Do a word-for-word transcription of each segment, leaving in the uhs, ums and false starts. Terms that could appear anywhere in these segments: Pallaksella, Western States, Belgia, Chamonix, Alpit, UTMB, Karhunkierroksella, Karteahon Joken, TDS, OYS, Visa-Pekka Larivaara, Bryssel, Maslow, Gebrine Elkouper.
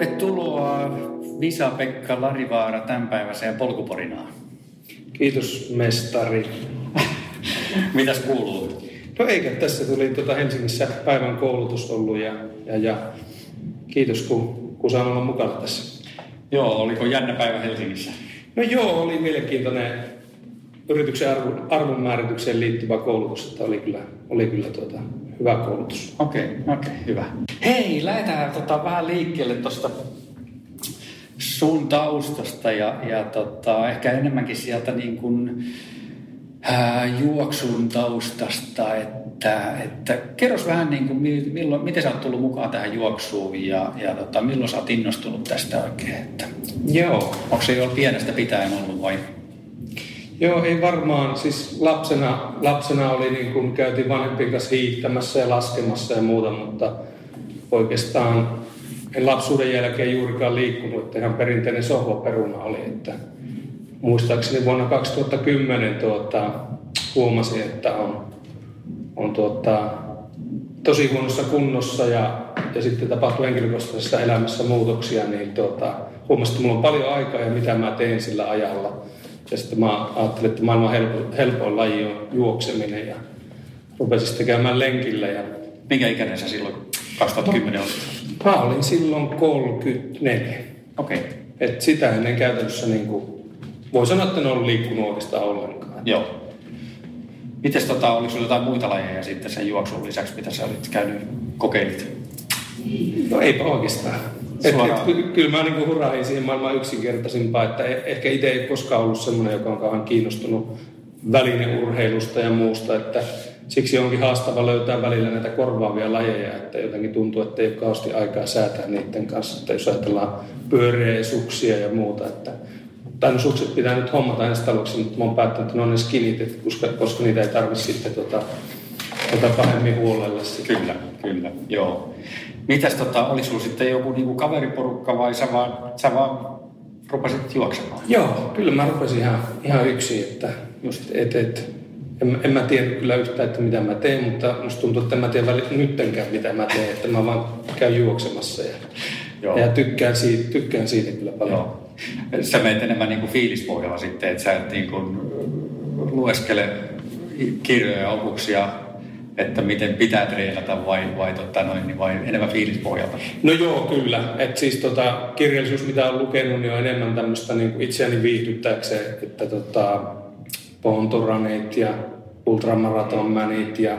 Tervetuloa Visa-Pekka Larivaara tämänpäiväiseen polkuporinaan. Kiitos, mestari. Mitäs kuuluu? No eikä, tässä tuli tuota Helsingissä päivän koulutus ollut ja, ja, ja kiitos kun, kun saan olla mukana tässä. Joo, oliko jännä päivä Helsingissä? No joo, oli mielenkiintoinen yrityksen arvon, arvonmääritykseen liittyvä koulutus, että oli kyllä, oli kyllä tuota, hyvä koulutus. Okei, okay, okei, okay, hyvä. Hei, lähdetään tota vähän liikkeelle tuosta sun taustasta ja, ja tota, ehkä enemmänkin sieltä niin kuin ää, juoksun taustasta, että, että kerros vähän niin kuin milloin, miten sä oot tullut mukaan tähän juoksuun ja, ja tota, milloin sä oot innostunut tästä oikein, että joo, onko se jo pienestä pitäen ollut vai? Joo, ei varmaan. Siis lapsena, lapsena oli niin kuin käytiin vanhempien kanssa hiihtämässä ja laskemassa ja muuta, mutta oikeastaan en lapsuuden jälkeen juurikaan liikkunut, että ihan perinteinen sohvaperuna oli. Että muistaakseni vuonna kaksituhattakymmenen tuota, huomasin, että on, on tuota, tosi huonossa kunnossa ja, ja sitten tapahtui henkilökohtaisessa elämässä muutoksia, niin tuota, huomasin, että mulla on paljon aikaa ja mitä mä teen sillä ajalla. Ja sitten mä ajattelin, että maailman helpo, helpoin laji on juokseminen ja rupesin sitten käymään lenkillä. Ja... Minkä ikäinen sä silloin kaksituhattakymmenen olit? No, mä olin silloin kolmekymmentäneljä. Okei. Okay. Että sitä ennen käytännössä niin kuin, voi sanoa, että en ollut liikkunut oikeastaan ollenkaan. Joo. Mites tota, oliko sulla jotain muita lajeja sitten sen juoksun lisäksi, mitä sä olit käynyt kokeilit? No eipä oikeastaan. Kyllä ky- mä niin hurrahin siihen maailman yksinkertaisimpaa, että e- ehkä itse ei koskaan ollut semmoinen, joka on kauan kiinnostunut välineurheilusta ja muusta, että siksi onkin haastava löytää välillä näitä korvaavia lajeja, että jotenkin tuntuu, että ei ole kauheasti aikaa säätää niiden kanssa, että jos ajatellaan pyöreä suksia ja muuta, että tai sukset pitää nyt hommata ensi taluksi, mutta mä oon päättänyt, että ne on ne skinit, koska, koska niitä ei tarvitse sitten tota, tota pahemmin huolella sitä. Kyllä, kyllä, joo. Mitäs tota, oli sulla sitten joku niinku kaveriporukka vai sä vaan, sä vaan rupesit juoksemaan? Joo, kyllä mä rupesin ihan, ihan yksin, että just et, et, en, en mä tiedä kyllä yhtään, että mitä mä teen, mutta musta tuntuu, että en mä tiedä nyttenkään mitä mä teen, että mä vaan käyn juoksemassa ja, joo. ja tykkään, siitä, tykkään siitä kyllä paljon. Joo. Sä menet enemmän niinku fiilispohjalla sitten, että sä et niinku lueskele kirjoja opuksi ja että miten pitää treenata vai, vai, totta noin, vai enemmän fiilispohjalta? No joo, kyllä. Et siis tota, kirjallisuus, mitä on lukenut, niin on enemmän tämmöistä niin itseäni viihdyttääkseen, että tota, ponturaneit ja ultramaratonmänit ja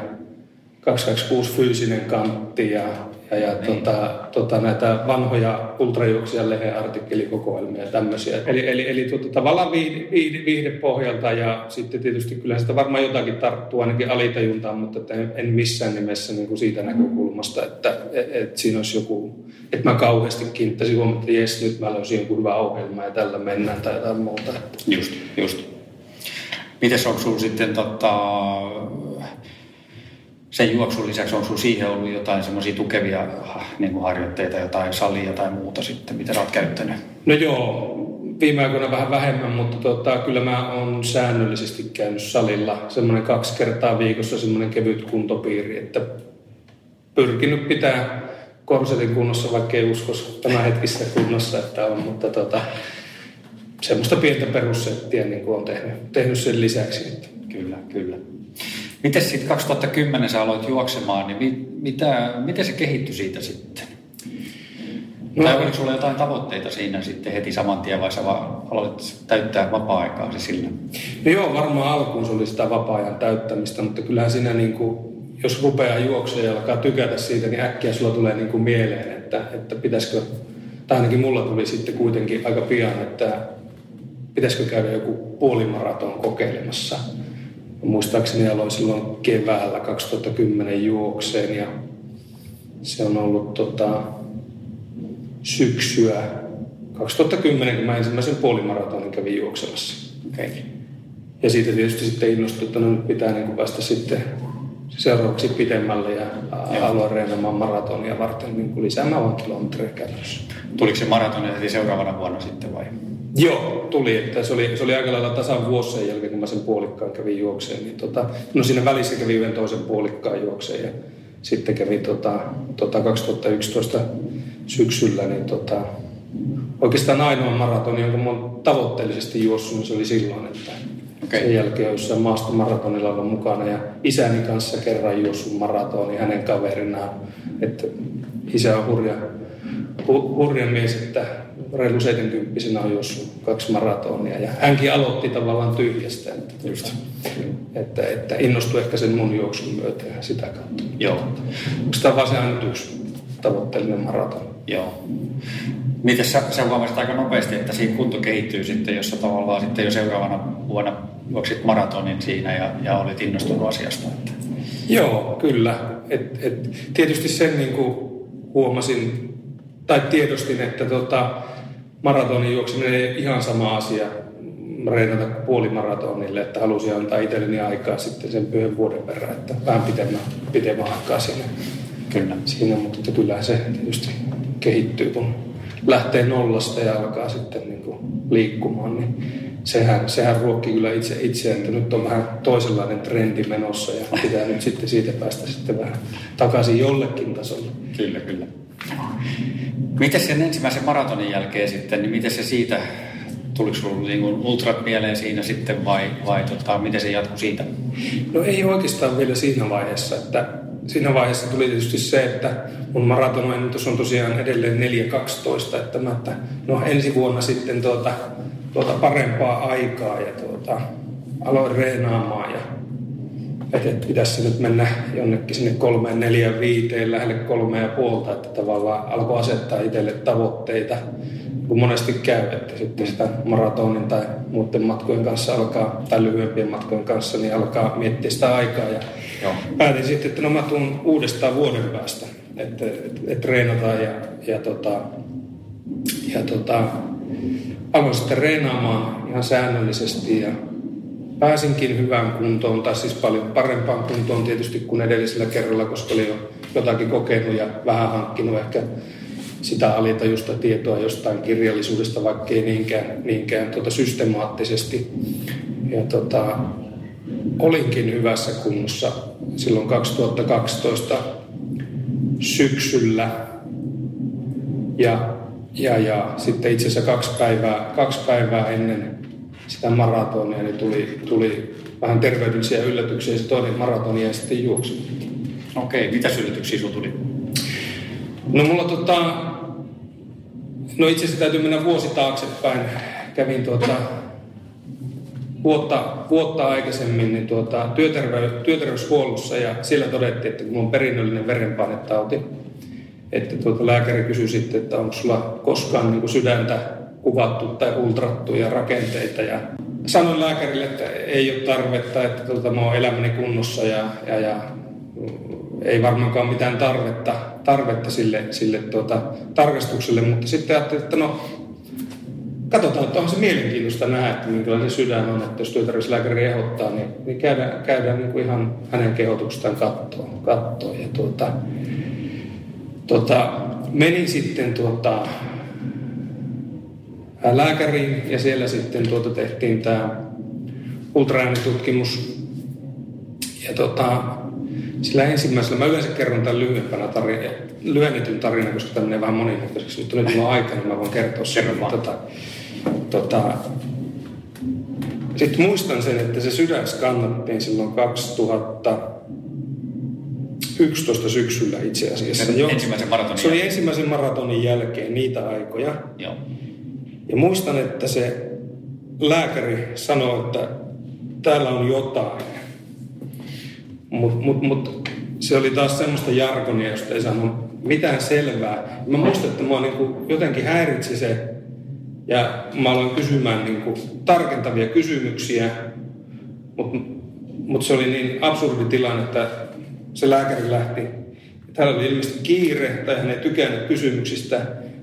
kaksisataakaksikymmentäkuusi fyysinen kantti ja, ja, ja niin. tota, tota, näitä vanhoja ultrajuoksijan lehen artikkelikokoelmia ja tämmöisiä. Eli, eli, eli tuota, tavallaan viihde, viihde, viihdepohjalta ja sitten tietysti kyllähän sitä varmaan jotakin tarttuu ainakin alitajuntaan, mutta en, en missään nimessä niin kuin siitä näkökulmasta, että et, et siinä olisi joku, että mä kauheasti kiinnittäisin huomioon, että jes, nyt mä löysin joku hyvä ohjelma ja tällä mennään tai jotain muuta. Just, just. Mites onko sulla sitten tota... sen juoksun lisäksi on sun siihen ollut jotain semmoisia tukevia niin kuin harjoitteita, jotain salia tai muuta sitten, mitä sä oot käyttänyt? No joo, viime aikoina vähän vähemmän, mutta tota, kyllä mä oon säännöllisesti käynyt salilla semmoinen kaksi kertaa viikossa semmoinen kevyt kuntopiiri, että pyrkinyt pitää korsetin kunnossa, vaikka ei uskos tämän hetkisessä kunnossa, että on, mutta tota, semmoista pientä perussettiä niin kuin on tehnyt, tehnyt sen lisäksi. Että. Kyllä, kyllä. Miten sitten kaksituhattakymmenen sä aloit juoksemaan, niin mit, mitä, miten se kehittyi siitä sitten? No, tai oliko sulla jotain tavoitteita siinä sitten heti saman tien, vai sä vaan aloit täyttää vapaa-aikaasi sillä? No joo, varmaan alkuun se oli sitä vapaa-ajan täyttämistä, mutta kyllähän siinä niin kuin, jos rupeaa juoksemaan ja alkaa tykätä siitä, niin äkkiä sulla tulee niin kuin mieleen, että, että pitäisikö, tai ainakin mulla tuli sitten kuitenkin aika pian, että pitäisikö käydä joku puolimaraton kokeilemassa. Muistaakseni aloin silloin keväällä kaksituhattakymmenen juokseen ja se on ollut tota, syksyä kaksituhattakymmenen, kun mä ensimmäisen puolimaratonin kävin juoksemassa. Okay. Ja siitä tietysti sitten innostui, että no nyt pitää niin kuin päästä sitten seuraavaksi pidemmälle ja aloin reenaamaan maratonia varten niin kuin lisäämään vaan kilometriä käytössä. Tuliko se maratoni heti seuraavana vuonna sitten vai? Joo, tuli. Että se, oli, se oli aika lailla tasan vuosi sen jälkeen, kun mä sen puolikkaan kävin juokseen. Niin tota, no siinä välissä kävin yhden toisen puolikkaan juokseen ja sitten kävin tota, tota kaksituhattayksitoista syksyllä, niin tota, oikeastaan ainoa maratoni, jonka mä oon tavoitteellisesti juossut, niin se oli silloin, että okay. Sen jälkeen on jossain maastomaratonilla ollut mukana ja isäni kanssa kerran juossut maratoni hänen kaverinaan, että isä on hurja, hu, hurja mies, että reilu seitsemänkymppisenä on juossut kaksi maratonia ja hänkin aloitti tavallaan tyhjästä, että, Just. että, että innostui ehkä sen mun juoksun myötä ja sitä kautta. Joo. Onko tämä vaan se ainut yksi tavoitteellinen maraton? Joo. Miten sä, sä huomasit aika nopeasti, että siinä kunto kehittyy sitten, jos sä tavallaan sitten jo seuraavana vuonna juoksit maratonin siinä ja, ja olit innostunut asiasta? Että... Joo, kyllä. Et, et, tietysti sen niin kuin huomasin tai tiedostin, että tota, maratonin juokseminen ei ihan sama asia reenata kuin puolimaratonille, että halusin antaa itselleni aikaa sitten sen yhden vuoden verran, että vähän pitemmän, pitemmän aikaa siinä. Kyllä. Siinä, mutta kyllähän se tietysti kehittyy, kun lähtee nollasta ja alkaa sitten niin kuin liikkumaan, niin sehän, sehän ruokkii kyllä itse itseään, että nyt on vähän toisenlainen trendi menossa ja pitää nyt sitten siitä päästä sitten vähän takaisin jollekin tasolle. Kyllä, kyllä. Miten sen ensimmäisen maratonin jälkeen sitten, niin miten se siitä, tuliko sinulla niin kuin ultrat mieleen siinä sitten vai, vai tota, miten se jatkui siitä? No ei oikeastaan vielä siinä vaiheessa, että siinä vaiheessa tuli tietysti se, että mun maratonoinnitus on tosiaan edelleen neljä kaksitoista, että mä, että no ensi vuonna sitten tuota, tuota parempaa aikaa ja tuota, aloin reenaamaan ja että et, pitäisi nyt mennä jonnekin sinne kolmeen, neljään, viiteen, lähelle kolmea ja puolta, että tavallaan alkoi asettaa itselle tavoitteita, kun monesti käy, että sitten sitä maratonin tai muiden matkojen kanssa alkaa, tai lyhyempien matkojen kanssa, niin alkaa miettiä sitä aikaa ja Joo. päätin sitten, että no mä tuun uudestaan vuoden päästä, että et, et treenataan ja, ja, tota, ja tota, aloin sitten reenaamaan ihan säännöllisesti ja pääsinkin hyvään kuntoon, tai siis paljon parempaan kuntoon tietysti kuin edellisellä kerralla, koska oli jo jotakin kokenut ja vähän hankkinut ehkä sitä alitajusta tietoa jostain kirjallisuudesta, vaikka ei niinkään, niinkään tuota, systemaattisesti. Ja tota, olinkin hyvässä kunnossa silloin kaksituhattakaksitoista syksyllä ja, ja, ja sitten itse asiassa kaksi päivää, kaksi päivää ennen sitä maratonia, niin tuli, tuli vähän terveydellisiä yllätyksiä ja se toinen maratoni ja sitten juoksin. Okei, mitä yllätyksiä sinulla tuli? No mulla tota, no itse asiassa täytyy mennä vuosi taaksepäin. Kävin tuota vuotta, vuotta aikaisemmin niin tuota, työterve- työterveyshuollossa ja siellä todettiin, että kun on perinnöllinen verenpainetauti, että tuota, lääkäri kysyi sitten, että onko sulla koskaan niin kuin sydäntä kuvattu tai ultrattu ja rakenteita ja sanoin lääkärille, että ei ole tarvetta, että tuota, mä oon elämäni kunnossa ja, ja, ja ei varmaankaan mitään tarvetta, tarvetta sille, sille tuota, tarkastukselle, mutta sitten ajattelin, että no katsotaan, että onhan se mielenkiintoista nähdä, että minkälainen sydän on, että jos työterveyslääkäri ehdottaa, niin, niin käydään, käydään niin kuin ihan hänen kehotuksestaan kattoon, kattoon. Ja tuota, tuota, menin sitten tuota, lääkäriin ja siellä sitten tuota, tehtiin tämä ultraäänitutkimus ja tuota, sillä ensimmäisellä, mä yleensä kerron tämän lyhyempänä tarina, lyhennetyn tarina, koska tämä menee vähän monimutkaisesti, mutta nyt mulla on aika, niin mä voin kertoa sen. Tota, tota, sitten muistan sen, että se sydän skannattiin silloin kaksituhattayksitoista syksyllä itse asiassa. Jo, ensimmäisen maratonin se oli ensimmäisen maratonin jälkeen niitä aikoja. Joo. Ja muistan, että se lääkäri sanoi, että täällä on jotain. Mutta mut, mut, se oli taas semmoista jargonia, josta ei saanut mitään selvää. Mä muistan, että mua niinku jotenkin häiritsi se ja mä aloin kysymään niinku tarkentavia kysymyksiä. Mutta mut se oli niin absurdi tilanne, että se lääkäri lähti. Hänellä oli ilmeisesti kiire tai hän ei tykännyt kysymyksistä.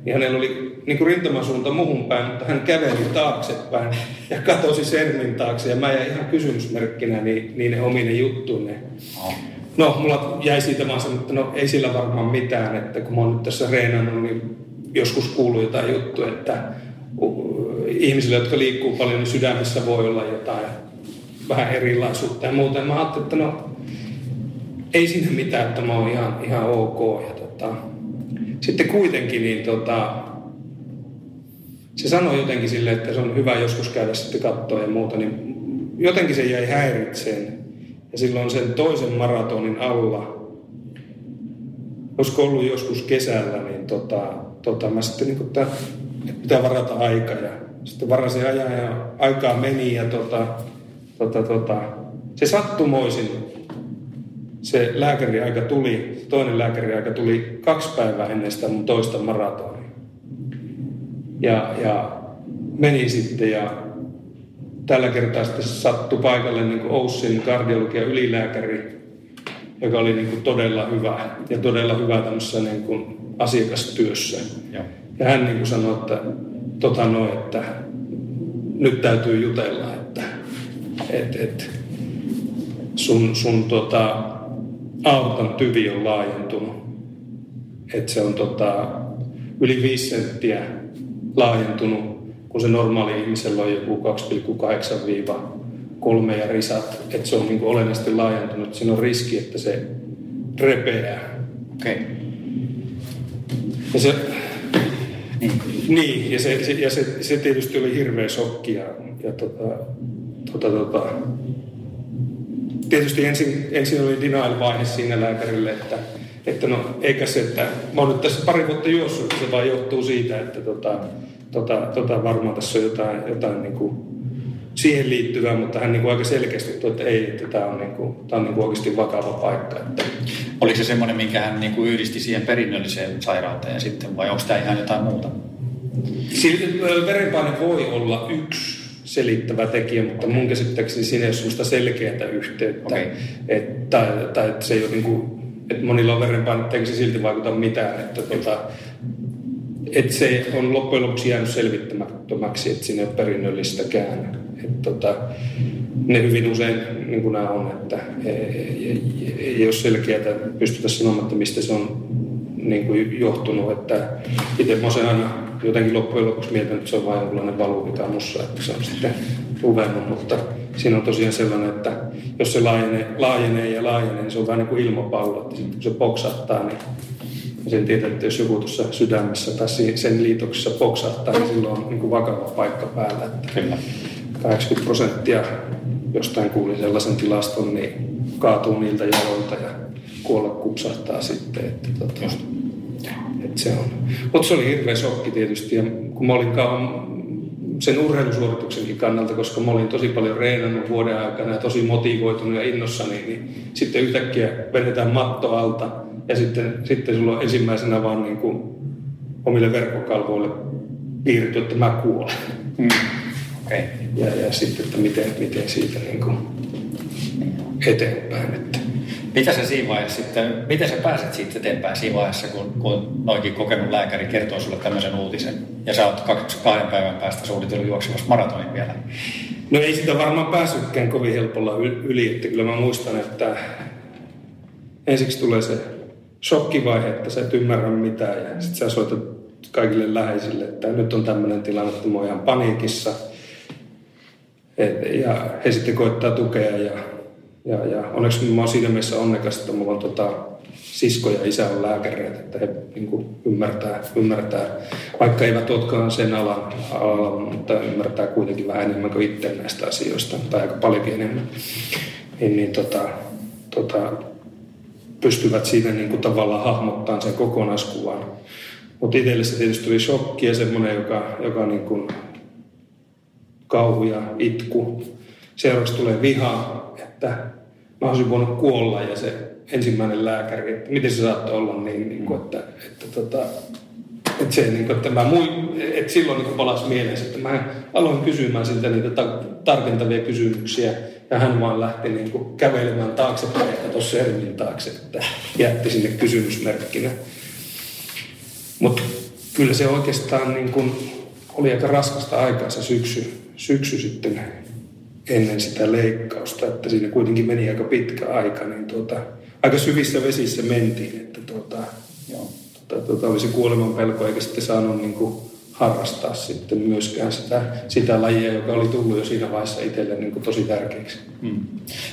Ja hänellä oli niin kuin rintamasuunta muhun päin, mutta hän käveli taaksepäin ja katosi sermin taakse. Ja mä jäin ihan kysymysmerkkinä niin, niin ne omine juttuinne. No, mulla jäi siitä vaan sanoa, että no ei sillä varmaan mitään, että kun mä oon nyt tässä reenannut, niin joskus kuuluu jotain juttua, että ihmisille, jotka liikkuu paljon, niin sydämessä voi olla jotain vähän erilaisuutta ja muuta. Ja mä ajattelin, että no ei siinä mitään, että mä oon ihan, ihan ok ja tota... sitten kuitenkin niin tota, se sanoi jotenkin silleen, että se on hyvä joskus käydä sitten kattoa ja muuta, niin jotenkin se jäi häiritseen. Ja silloin sen toisen maratonin alla, olisiko ollut joskus kesällä, niin tota, tota, mä sitten niin tämän, pitää varata aika ja sitten varasin ajan ja aikaa meni ja tota, tota, tota, se sattumoisin. Se lääkäriaika tuli, toinen lääkäriaika tuli kaksi päivää ennen sitä mun toista maratonia. Ja, ja meni sitten ja tällä kertaa sitten sattui paikalle niin kuin Oussin kardiologian ylilääkäri, joka oli niin kuin todella hyvä ja todella hyvä tämmöisessä niin kuin asiakastyössä. Ja, ja hän niin kuin sanoi, että, tota no, että nyt täytyy jutella, että et, et, sun, sun tota, aortan tyvi on laajentunut. Että se on tota, yli viisi senttiä laajentunut, kun se normaali ihmisellä on joku kaksi pilkku kahdeksan kolme ja risat. Että se on niin kuin olennaisesti laajentunut. Siinä on riski, että se repeää. Okei. Okay. Ja, se, niin. Niin, ja, se, se, ja se, se tietysti oli hirveä shokki. Ja, ja tota, tota, tota, tietysti ensin, ensin oli denial-vaihe siinä lääkärille, että, että no eikä se, että mä oon nyt tässä pari vuotta juossut, se vaan johtuu siitä, että tota, tota, tota, varmaan tässä on jotain, jotain niin kuin siihen liittyvää, mutta hän niin kuin aika selkeästi toi, että ei, että tämä on, niin kuin, tämä on niin kuin oikeasti vakava paikka. Että. Oliko se semmoinen, minkä hän niin kuin yhdisti siihen perinnölliseen sairauteen sitten, vai onko tämä ihan jotain muuta? Verenpaine voi olla yksi selittävä tekijä, mutta mun käsittääkseni siinä ei ole sellaista selkeätä yhteyttä. Okay. Et, tai, tai et se ei ole niin kuin, että monilla on verenpainetta, eikä se silti vaikuta mitään. Että tuota, et se on loppujen lopuksi jäänyt selvittämättömäksi, että siinä ei ole perinnöllistäkään. Et tota, ne hyvin usein niin kuin nämä on, että ei, ei ole selkeätä, pystytä sanomaan, että mistä se on niin kuin johtunut. Että itse mä sen aina jotenkin loppujen lopuksi mietin, että se on vain jonkunlainen valuvika mussa, että se on sitten ruvennut, mutta siinä on tosiaan sellainen, että jos se laajenee, laajenee ja laajenee, niin se on vähän niin kuin ilmapallo, että sitten kun se poksahtaa, niin sen tietää, että jos joku tuossa sydämessä tai sen liitoksessa poksahtaa, niin silloin on niin kuin vakava paikka päällä. Että kahdeksankymmentä prosenttia jostain kuulin sellaisen tilaston, niin kaatuu niiltä jaloilta ja kuolla kupsahtaa sitten. Että tota, että se on. Mutta se oli hirveä shokki tietysti, ja kun mä olin sen urheilusuorituksenkin kannalta, koska mä olin tosi paljon reenannut vuoden aikana ja tosi motivoitunut ja innossani, niin sitten yhtäkkiä vedetään matto alta ja sitten, sitten sulla on ensimmäisenä vaan niin kuin omille verkkokalvoille piirretty, että mä kuolen. Mm. Okay. Ja, ja sitten, että miten, miten siitä niin kuin eteenpäin. Että. Mitä sä siinä vaiheessa sitten, miten sä pääset siitä eteenpäin siinä vaiheessa, kun, kun noinkin kokenut lääkäri kertoo sulle tämmöisen uutisen ja sä oot kahden päivän päästä suunnitellut juoksemassa maratonin vielä? No ei sitä varmaan päässytkään kovin helpolla yli, että kyllä mä muistan, että ensiksi tulee se shokkivaihe, että sä et ymmärrä mitään ja sit sä soitat kaikille läheisille, että nyt on tämmöinen tilanne, että mä oon ihan paniikissa ja he sitten koittaa tukea ja Ja, ja onneksi mä oon siinä mielessä onnekas, että mulla on tota, sisko ja isä on lääkäreitä, että he niin kuin, ymmärtää, ymmärtää, vaikka eivät olekaan sen alan, alan, mutta ymmärtää kuitenkin vähän enemmän kuin itse näistä asioista, tai aika paljonkin enemmän. Niin, niin tota, tota, pystyvät siinä niin kuin, tavallaan hahmottamaan sen kokonaiskuvan. Mutta itselle se tietysti tuli shokki ja semmoinen, joka, joka niin kuin, kauhu ja itku. Seuraavaksi tulee viha, että mä olisin voinut kuolla ja se ensimmäinen lääkäri, että miten se saattoi olla niin, niin kuin, että, että, tota, että, se, niin kuin, että, mä mui, että silloin niin palasi mielessä, että mä aloin kysymään siltä niitä tarkentavia kysymyksiä ja hän vaan lähti niin kuin, kävelemään taaksepäin, että tuossa sermin taakse, että jätti sinne kysymysmerkkinä. Mutta kyllä se oikeastaan niin kuin, oli aika raskasta aikaa se syksy, syksy sitten ennen sitä leikkausta, että siinä kuitenkin meni aika pitkä aika, niin tuota, aika syvissä vesissä mentiin, että tuota, joo, tuota, tuota, oli se kuoleman pelko, eikä sitten saanut niin kuin harrastaa sitten myöskään sitä, sitä lajia, joka oli tullut jo siinä vaiheessa itselle niin kuin tosi tärkeäksi. Hmm.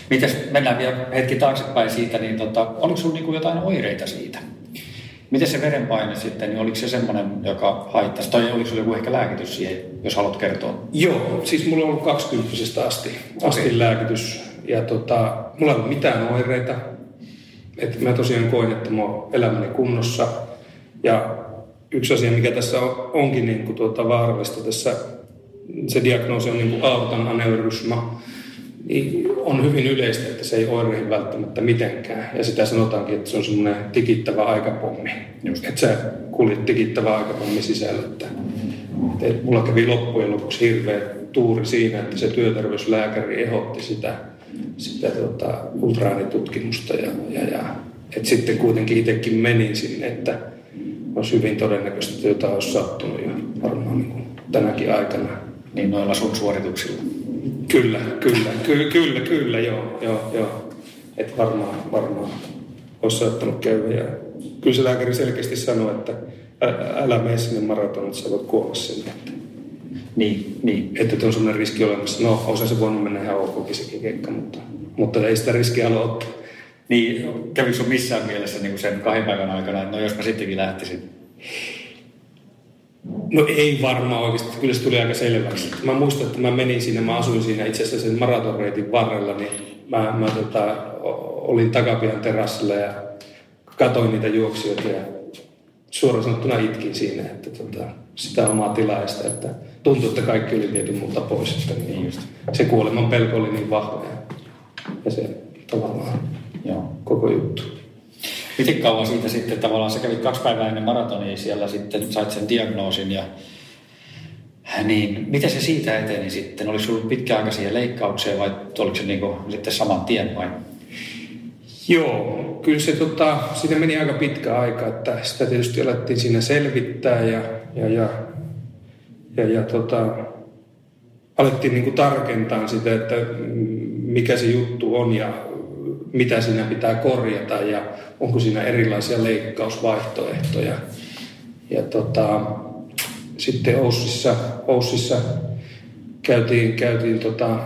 Mitäs, mennään vielä hetki taaksepäin siitä, niin tota, oliko sinulla niin kuin jotain oireita siitä? Miten se verenpaine sitten, niin oliko se semmoinen, joka haittasi, tai oliko se joku ehkä lääkitys siihen, jos haluat kertoa? Joo, siis mulla on ollut kaksikymppisestä asti, asti okay. lääkitys, ja tota, mulla ei ollut mitään oireita, että mä tosiaan koin, että mä oon elämäni kunnossa, ja yksi asia, mikä tässä on, onkin niin kuin tuota vaarallista tässä, se diagnoosi on niin kuin aortan aneurysma, niin on hyvin yleistä, että se ei oirehdi välttämättä mitenkään. Ja sitä sanotaankin, että se on semmoinen tikittävä aikapommi. Että sä kuljet tikittävä aikapommi sisällä. Että mulla kävi loppujen lopuksi hirveä tuuri siinä, että se työterveyslääkäri ehdotti sitä, sitä tota, ultraäänitutkimusta. Ja, ja, ja. Että sitten kuitenkin itsekin menin sinne, että olisi hyvin todennäköistä, että jotain olisi sattunut jo varmaan niin kuin tänäkin aikana. Niin noilla sun suorituksilla. Kyllä, kyllä, kyllä, kyllä, kyllä, joo, joo, joo. Että varmaan, varmaan olisi saattanut käydä. Ja kyllä se lääkäri selkeästi sanoi, että älä mene sinne maratonin, että sä voit kuolla sinne. Niin, niin. Että on sellainen riski olemassa. No, osa se voinut mennä ihan okkin sekin keikka, mutta, mutta ei sitä riskiä ala ottaa. Niin, kävikö sun missään mielessä niin kuin sen kahden päivän aikana, että no jos mä sittenkin lähtisin? No ei varmaan oikeasti, kyllä se tuli aika selväksi. Mä muistan, että mä menin siinä, mä asuin siinä itse asiassa sen maratonreitin varrella, niin mä, mä tota, olin takapihan terassilla ja katsoin niitä juoksijoita ja suoraan sanottuna itkin siinä, että tota, sitä omaa tilaista, että tuntui, että kaikki oli viety multa pois. Että niin just. Se kuoleman pelko oli niin vahva ja, ja se tavallaan joo. Koko juttu. Miten kauan siitä sitten tavallaan, sä kävit kaksi päivää ennen maratonia siellä sitten, sait sen diagnoosin ja niin, miten se siitä eteni sitten? Oliko sinulla pitkä aika siihen leikkaukseen vai oliko se niin kuin sitten saman tien vai? Joo, kyllä se tota, siitä meni aika pitkä aika, että sitä tietysti alettiin siinä selvittää ja, ja, ja, ja, ja tota, alettiin niin kuin tarkentaa sitä, että mikä se juttu on ja mitä siinä pitää korjata ja onko siinä erilaisia leikkausvaihtoehtoja. Ja tota, sitten Oussissa, Oussissa käytiin, käytiin tota,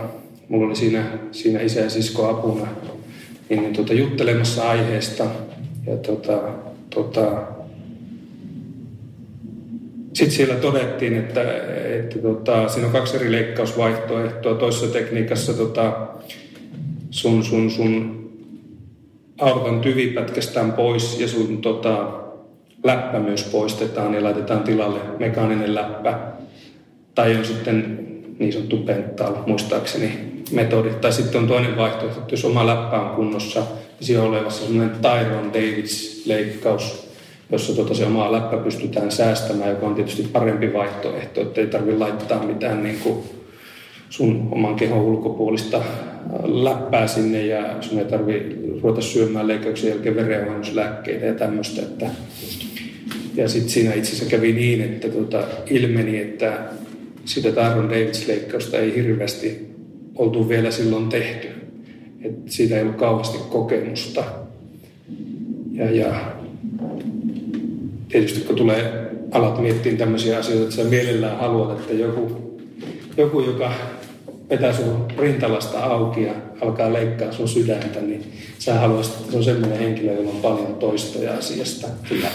mulla oli siinä, siinä isä ja sisko apuna, niin tota, juttelemassa aiheesta. Ja tota, tota, sitten siellä todettiin, että, että tota, siinä on kaksi eri leikkausvaihtoehtoa. Toisessa tekniikassa tota, sun, sun, sun aortan tyvi pätkästään pois ja sun tota, läppä myös poistetaan ja laitetaan tilalle mekaaninen läppä. Tai on sitten niin sanottu penttaal, muistaakseni, metodi. Tai sitten on toinen vaihtoehto, että jos oma läppä on kunnossa, niin siinä on olevassa sellainen Tirone David-leikkaus, jossa tota, se oma läppä pystytään säästämään, joka on tietysti parempi vaihtoehto, että ei tarvitse laittaa mitään niin kuin sun oman kehon ulkopuolista läppää sinne ja sun ei tarvitse ruveta syömään leikkauksen jälkeen verenohennuslääkkeitä ja tämmöistä. Että. Ja sitten siinä itse asiassa kävi niin, että tuota, ilmeni, että sitä Tirone Davids-leikkausta ei hirveästi oltu vielä silloin tehty. Et siitä ei ollut kauheasti kokemusta. Ja, ja tietysti kun tulee alat miettimään tämmöisiä asioita, että sä mielellään haluat, että joku, joku joka vetää sun rintalasta auki ja alkaa leikkaa sun sydäntä, niin sä haluaisit, että se on semmoinen henkilö, jolla on paljon toistoja asiasta. Kyllä.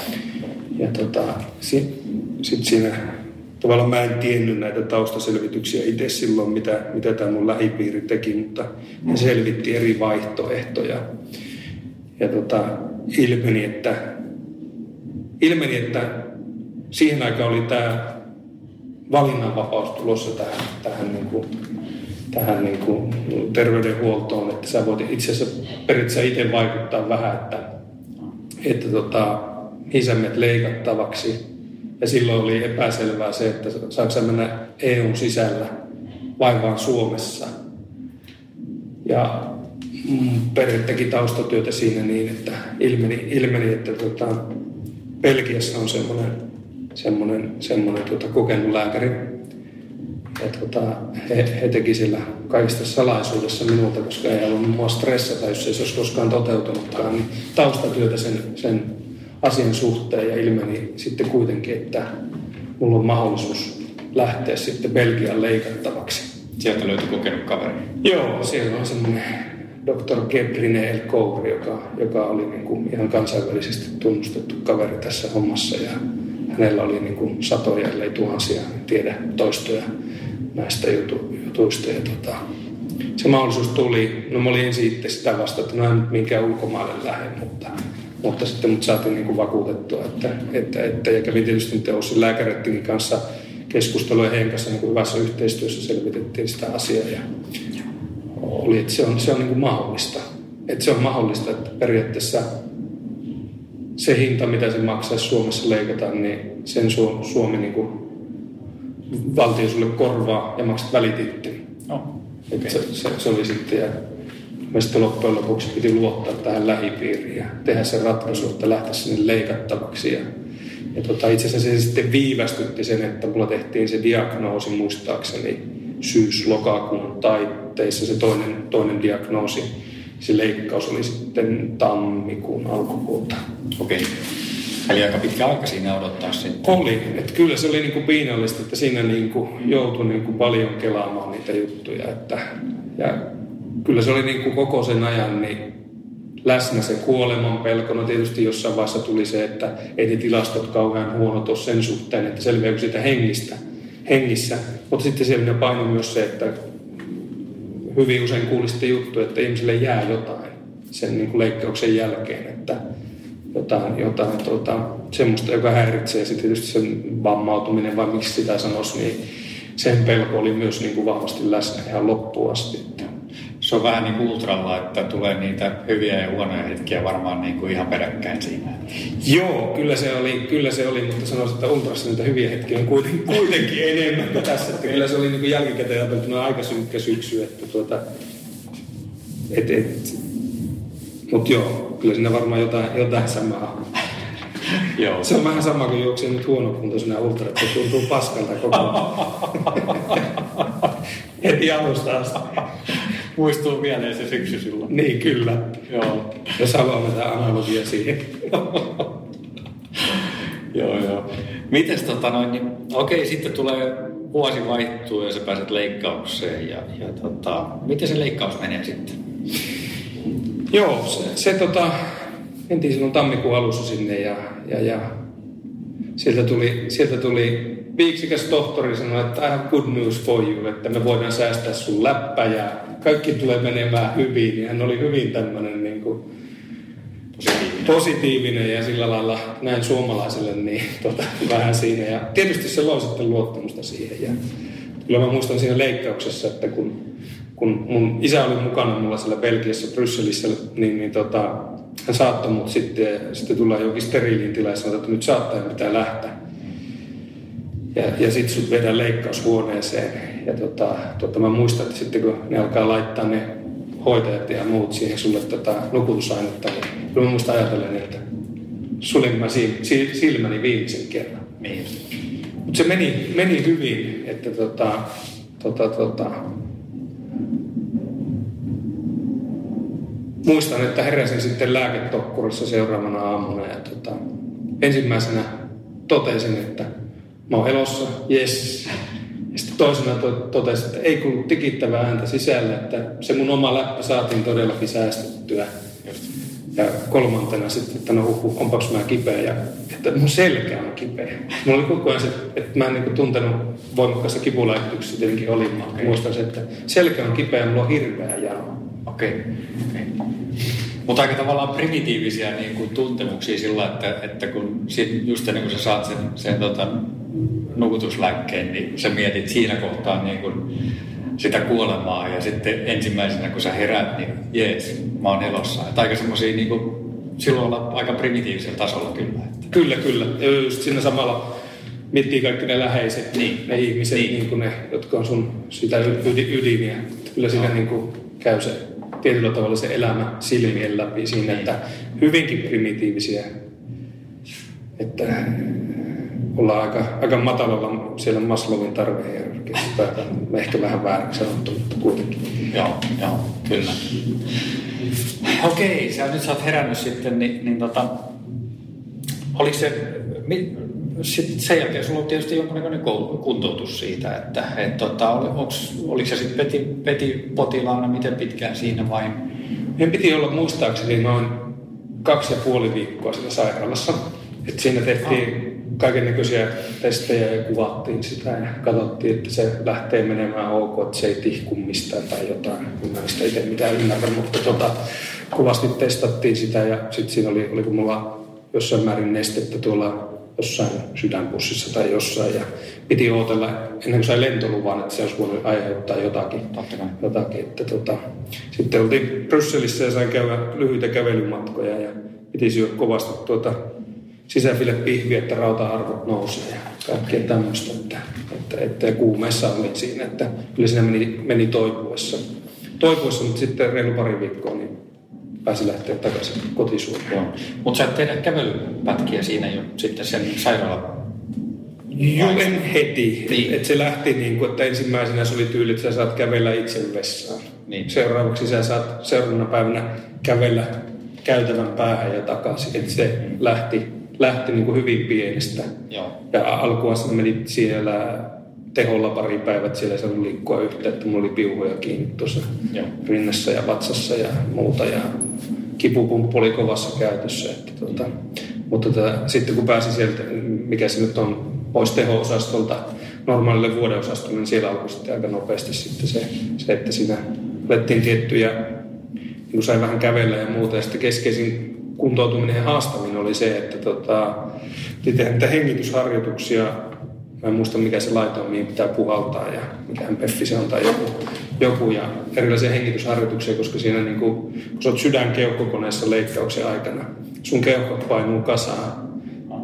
Ja tota, sit, sit siinä tavallaan mä en tiennyt näitä taustaselvityksiä itse silloin, mitä, mitä tää mun lähipiiri teki, mutta ne selvitti eri vaihtoehtoja. Ja tota, ilmeni, että, ilmeni, että siihen aikaan oli tää valinnanvapaus tulossa tähän, tähän niin kuin tähän niin kuin terveydenhuoltoon, että sä voit itse asiassa periaatteessa itse vaikuttaa vähän, että, että tota, mihin sä menet leikattavaksi. Ja silloin oli epäselvää se, että saanko sä mennä E U:n sisällä vai vaan Suomessa. Ja periaattekin taustatyötä siinä niin, että ilmeni, ilmeni että tota, Belgiassa on semmoinen, semmoinen, semmoinen tota, kokenut lääkäri. Ja tota, he, he teki sillä kaikista salaisuudessa minulta, koska ei ollut mua stressata, jos ei se olisi koskaan toteutunutkaan, niin taustatyötä sen, sen asian suhteen ja ilmeni sitten kuitenkin, että mulla on mahdollisuus lähteä sitten Belgian leikattavaksi. Sieltä löytyi kokenut kaveri. Joo, siellä on semmoinen doktor Gebrine Elkouper, joka, joka oli niin kuin ihan kansainvälisesti tunnustettu kaveri tässä hommassa. Ja hänellä oli niin kuin satoja, ellei tuhansia, tiedä toistoja näistä jutu, jutuista. Ja tota, se mahdollisuus tuli. No mä olin ensin itse sitä vasta, että no en nyt minkään ulkomaille lähde, mutta, mutta sitten mut saatiin niin kuin vakuutettua. Että, että, että, ja kävin tietysti nyt Oussin lääkäreittenkin kanssa keskustelujen henkassa niin kuin hyvässä yhteistyössä selvitettiin sitä asiaa. Ja oli, että se on, se on niin kuin mahdollista. Että se on mahdollista, että periaatteessa se hinta, mitä se maksaa Suomessa leikataan, niin sen Suomi, Suomi niin kuin valtio sulle korvaa ja maksat välititti. Oh, okay. se, se, se oli sitten, ja mä sitten loppujen lopuksi piti luottaa tähän lähipiiriin ja tehdä sen ratkaisu, että lähteä sinne leikattavaksi. Ja, ja tota, itse asiassa se sitten viivästytti sen, että mulla tehtiin se diagnoosi muistaakseni syys-lokakuun taitteissa, se toinen, toinen diagnoosi. Se leikkaus oli sitten tammikuun alkukuuta. Okei. Eli aika pitkä aika siinä odottaa sitten. Oli. Että kyllä se oli niinku piinallista, että siinä niinku joutui niinku paljon kelaamaan niitä juttuja. Että, ja kyllä se oli niinku koko sen ajan niin läsnä se kuoleman pelko. No tietysti jossain vaiheessa tuli se, että ei ne tilastot kauhean huonot ole sen suhteen, että selviääkö sitä hengistä, hengissä. Mutta sitten siellä painoi myös se, että hyvin usein kuuli sitten juttuja, että ihmisille jää jotain sen niin kuin leikkauksen jälkeen, että jotain, jotain tuota, semmoista, joka häiritsee. Sitten tietysti sen vammautuminen, vai miksi sitä sanoisi, niin sen pelko oli myös niin kuin vahvasti läsnä ihan loppuun asti. Se on vähän niin kuin ultralla, että tulee niitä hyviä ja huonoja hetkiä varmaan niin kuin ihan peräkkäin siinä. Joo, kyllä se oli, kyllä se oli, mutta sanoisin, että ultrassa niitä hyviä hetkiä on kuitenkin, kuitenkin enemmän kuin tässä. Että kyllä se oli niin kuin jälkikäteen ajateltuna aika synkkä syksy. Että tuota, et, et. Mutta joo, kyllä siinä varmaan jotain, jotain samaa. Joo. Se on vähän sama kuin juoksee nyt huonokuntoisena ultra, että se tuntuu paskalta koko ajan. Heti alusta asti. Muistuu mieleen se syksy silloin. Niin, kyllä. Joo. Jos haluamme tämä analogia siihen. Joo, joo. Mites tota noin, niin okei, sitten tulee vuosi vaihtuu ja sä pääset leikkaukseen. Ja, ja tota, miten se leikkaus menee sitten? Joo, se, se tota, mentiin silloin tammikuun alussa sinne ja, ja, ja sieltä tuli, sieltä tuli viiksikäs tohtori sanoi, että I have good news for you, että me voidaan säästää sun läppä ja kaikki tulee menemään hyvin. Ja hän oli hyvin tämmöinen niin kuin positiivinen. positiivinen ja sillä lailla näin suomalaiselle niin tota, vähän siinä. Ja tietysti se loi sitten luottamusta siihen. Ja kyllä mä muistan siinä leikkauksessa, että kun, kun mun isä oli mukana mulla siellä Belgiassa, Brysselissä, niin, niin tota, hän saattoi mut sitten, sitten tullaan jokin steriiliin tilaan ja sanoi, että nyt saattaa pitää lähteä. Ja, ja sitten sut vedään leikkaushuoneeseen. Ja tota, tota, mä muistan, että sitten kun ne alkaa laittaa ne hoitajat ja muut siihen sulle tota nukutusainetta, niin kyllä mä muistan ajatellen, että sulinko mä si, si, silmäni viimeisen kerran. Niin. Mutta se meni, meni hyvin, että tota, tota, tota, muistan, että heräsin sitten lääketokkurissa seuraavana aamuna ja tota, ensimmäisenä totesin, että mä oon elossa, jes. Ja sitten toisena to- totesin, että ei kuulu tikittävää ääntä sisällä, että se mun oma läppä saatiin todellakin säästettyä. Ja kolmantena sitten, että no huhu, onpaks mä kipeä ja että mun selkä on kipeä. Mulla oli koko ajan se, että mä en niinku tuntenut voimakkaassa kipulähdyksessä tietenkin olin. Mä okay. muistan se, että selkä on kipeä ja mulla on hirveä jano. Okei. Okay. Okay. Mutta aika tavallaan primitiivisiä niin kuin tuntemuksia sillä, että, että kun sit, just ennen kuin sä saat sen, sen tota, nukutuslääkkeen, niin sä mietit siinä kohtaa niin kuin sitä kuolemaa ja sitten ensimmäisenä kun sä herät, niin jees, mä oon elossa. Että aika semmosia niin kuin, silloin ollaan aika primitiivisellä tasolla kyllä. Että. Kyllä, kyllä. Ja just siinä samalla miettii kaikki ne läheiset, niin. ne ihmiset, niin. Niin kuin ne, jotka on sun sitä ydiniä. Kyllä siinä no. niin kuin käy se. Tietyllä tavalla se elämä silmien läpi siinä, niin. että hyvinkin primitiivisiä, että ollaan aika, aika matalalla siellä Maslowin tarvehierarkiassa, ehkä vähän väärin sanottu, mutta kuitenkin. Joo, joo, kyllä. Okei, sä nyt sä oot herännyt sitten, niin, niin tota, oliko se, mi, sit sen jälkeen sulla on tietysti jonkunnäköinen kuntoutus siitä, että et, tota, ol, oliko se sitten peti, peti potilaana miten pitkään siinä vai Meidän piti olla muistaakseni noin kaksi ja puoli viikkoa siellä sairaalassa. Että siinä tehtiin kaikennäköisiä testejä ja kuvattiin sitä ja katsottiin, että se lähtee menemään ok, että se ei tihku mistään tai jotain. Minä en sitä itse mitään ymmärrä, mutta tota, kovasti testattiin sitä ja sitten siinä oli, oliko mulla jossain määrin nestettä tuolla jossain sydänpussissa tai jossain ja piti odotella ennen kuin sai lentoluvan, että se olisi voinut aiheuttaa jotakin. jotakin että tota. Sitten oltiin Brysselissä ja sain käydä lyhyitä kävelymatkoja ja piti syödä kovasti tuota sisäfilepihviä, että rautaarvot nousee ja kaikkea tämmöistä. Että, että, että kuumeessa olin siinä, että kyllä siinä meni, meni toipuessa. Toipuessa, mutta sitten reilu pari viikkoa niin pääsi lähteä takaisin kotisuuntaan. Mutta sä et tehdä kävelypätkiä siinä jo sitten sen sairaalan? Joo, en heti. Niin. Että se lähti niin kuin, että ensimmäisenä se oli tyyli, että sä saat kävellä itse vessaan. Niin. Seuraavaksi sä saat seuraavana päivänä kävellä käytävän päähän ja takaisin. Että se lähti, lähti niin kuin hyvin pienestä. Joo. Ja alkuun se meni siellä teholla pari päivät, siellä ei saanut liikkua yhtään, että mulla oli piuhoja kiinni tuossa Joo. rinnassa ja vatsassa ja muuta. Ja kipupumppu oli kovassa käytössä. Että tuota, mutta tätä, sitten kun pääsi sieltä, mikä se nyt on, pois teho-osastolta normaalille vuodeosastolle, niin siellä alkoi sitten aika nopeasti sitten se, se että siinä otettiin tiettyjä, kun sai vähän kävellä ja muuta. Ja sitten keskeisin kuntoutuminen ja haastaminen oli se, että tota, piti tehdä niitä hengitysharjoituksia. Mä en muista, mikä se laite on, mihin pitää puhaltaa ja mikähän peffi se on tai joku. joku ja erilaisia hengitysharjoituksia, koska siinä niin kuin, kun sä oot sydänkeuhkokoneessa leikkauksen aikana, sun keuhkot painuu kasaan.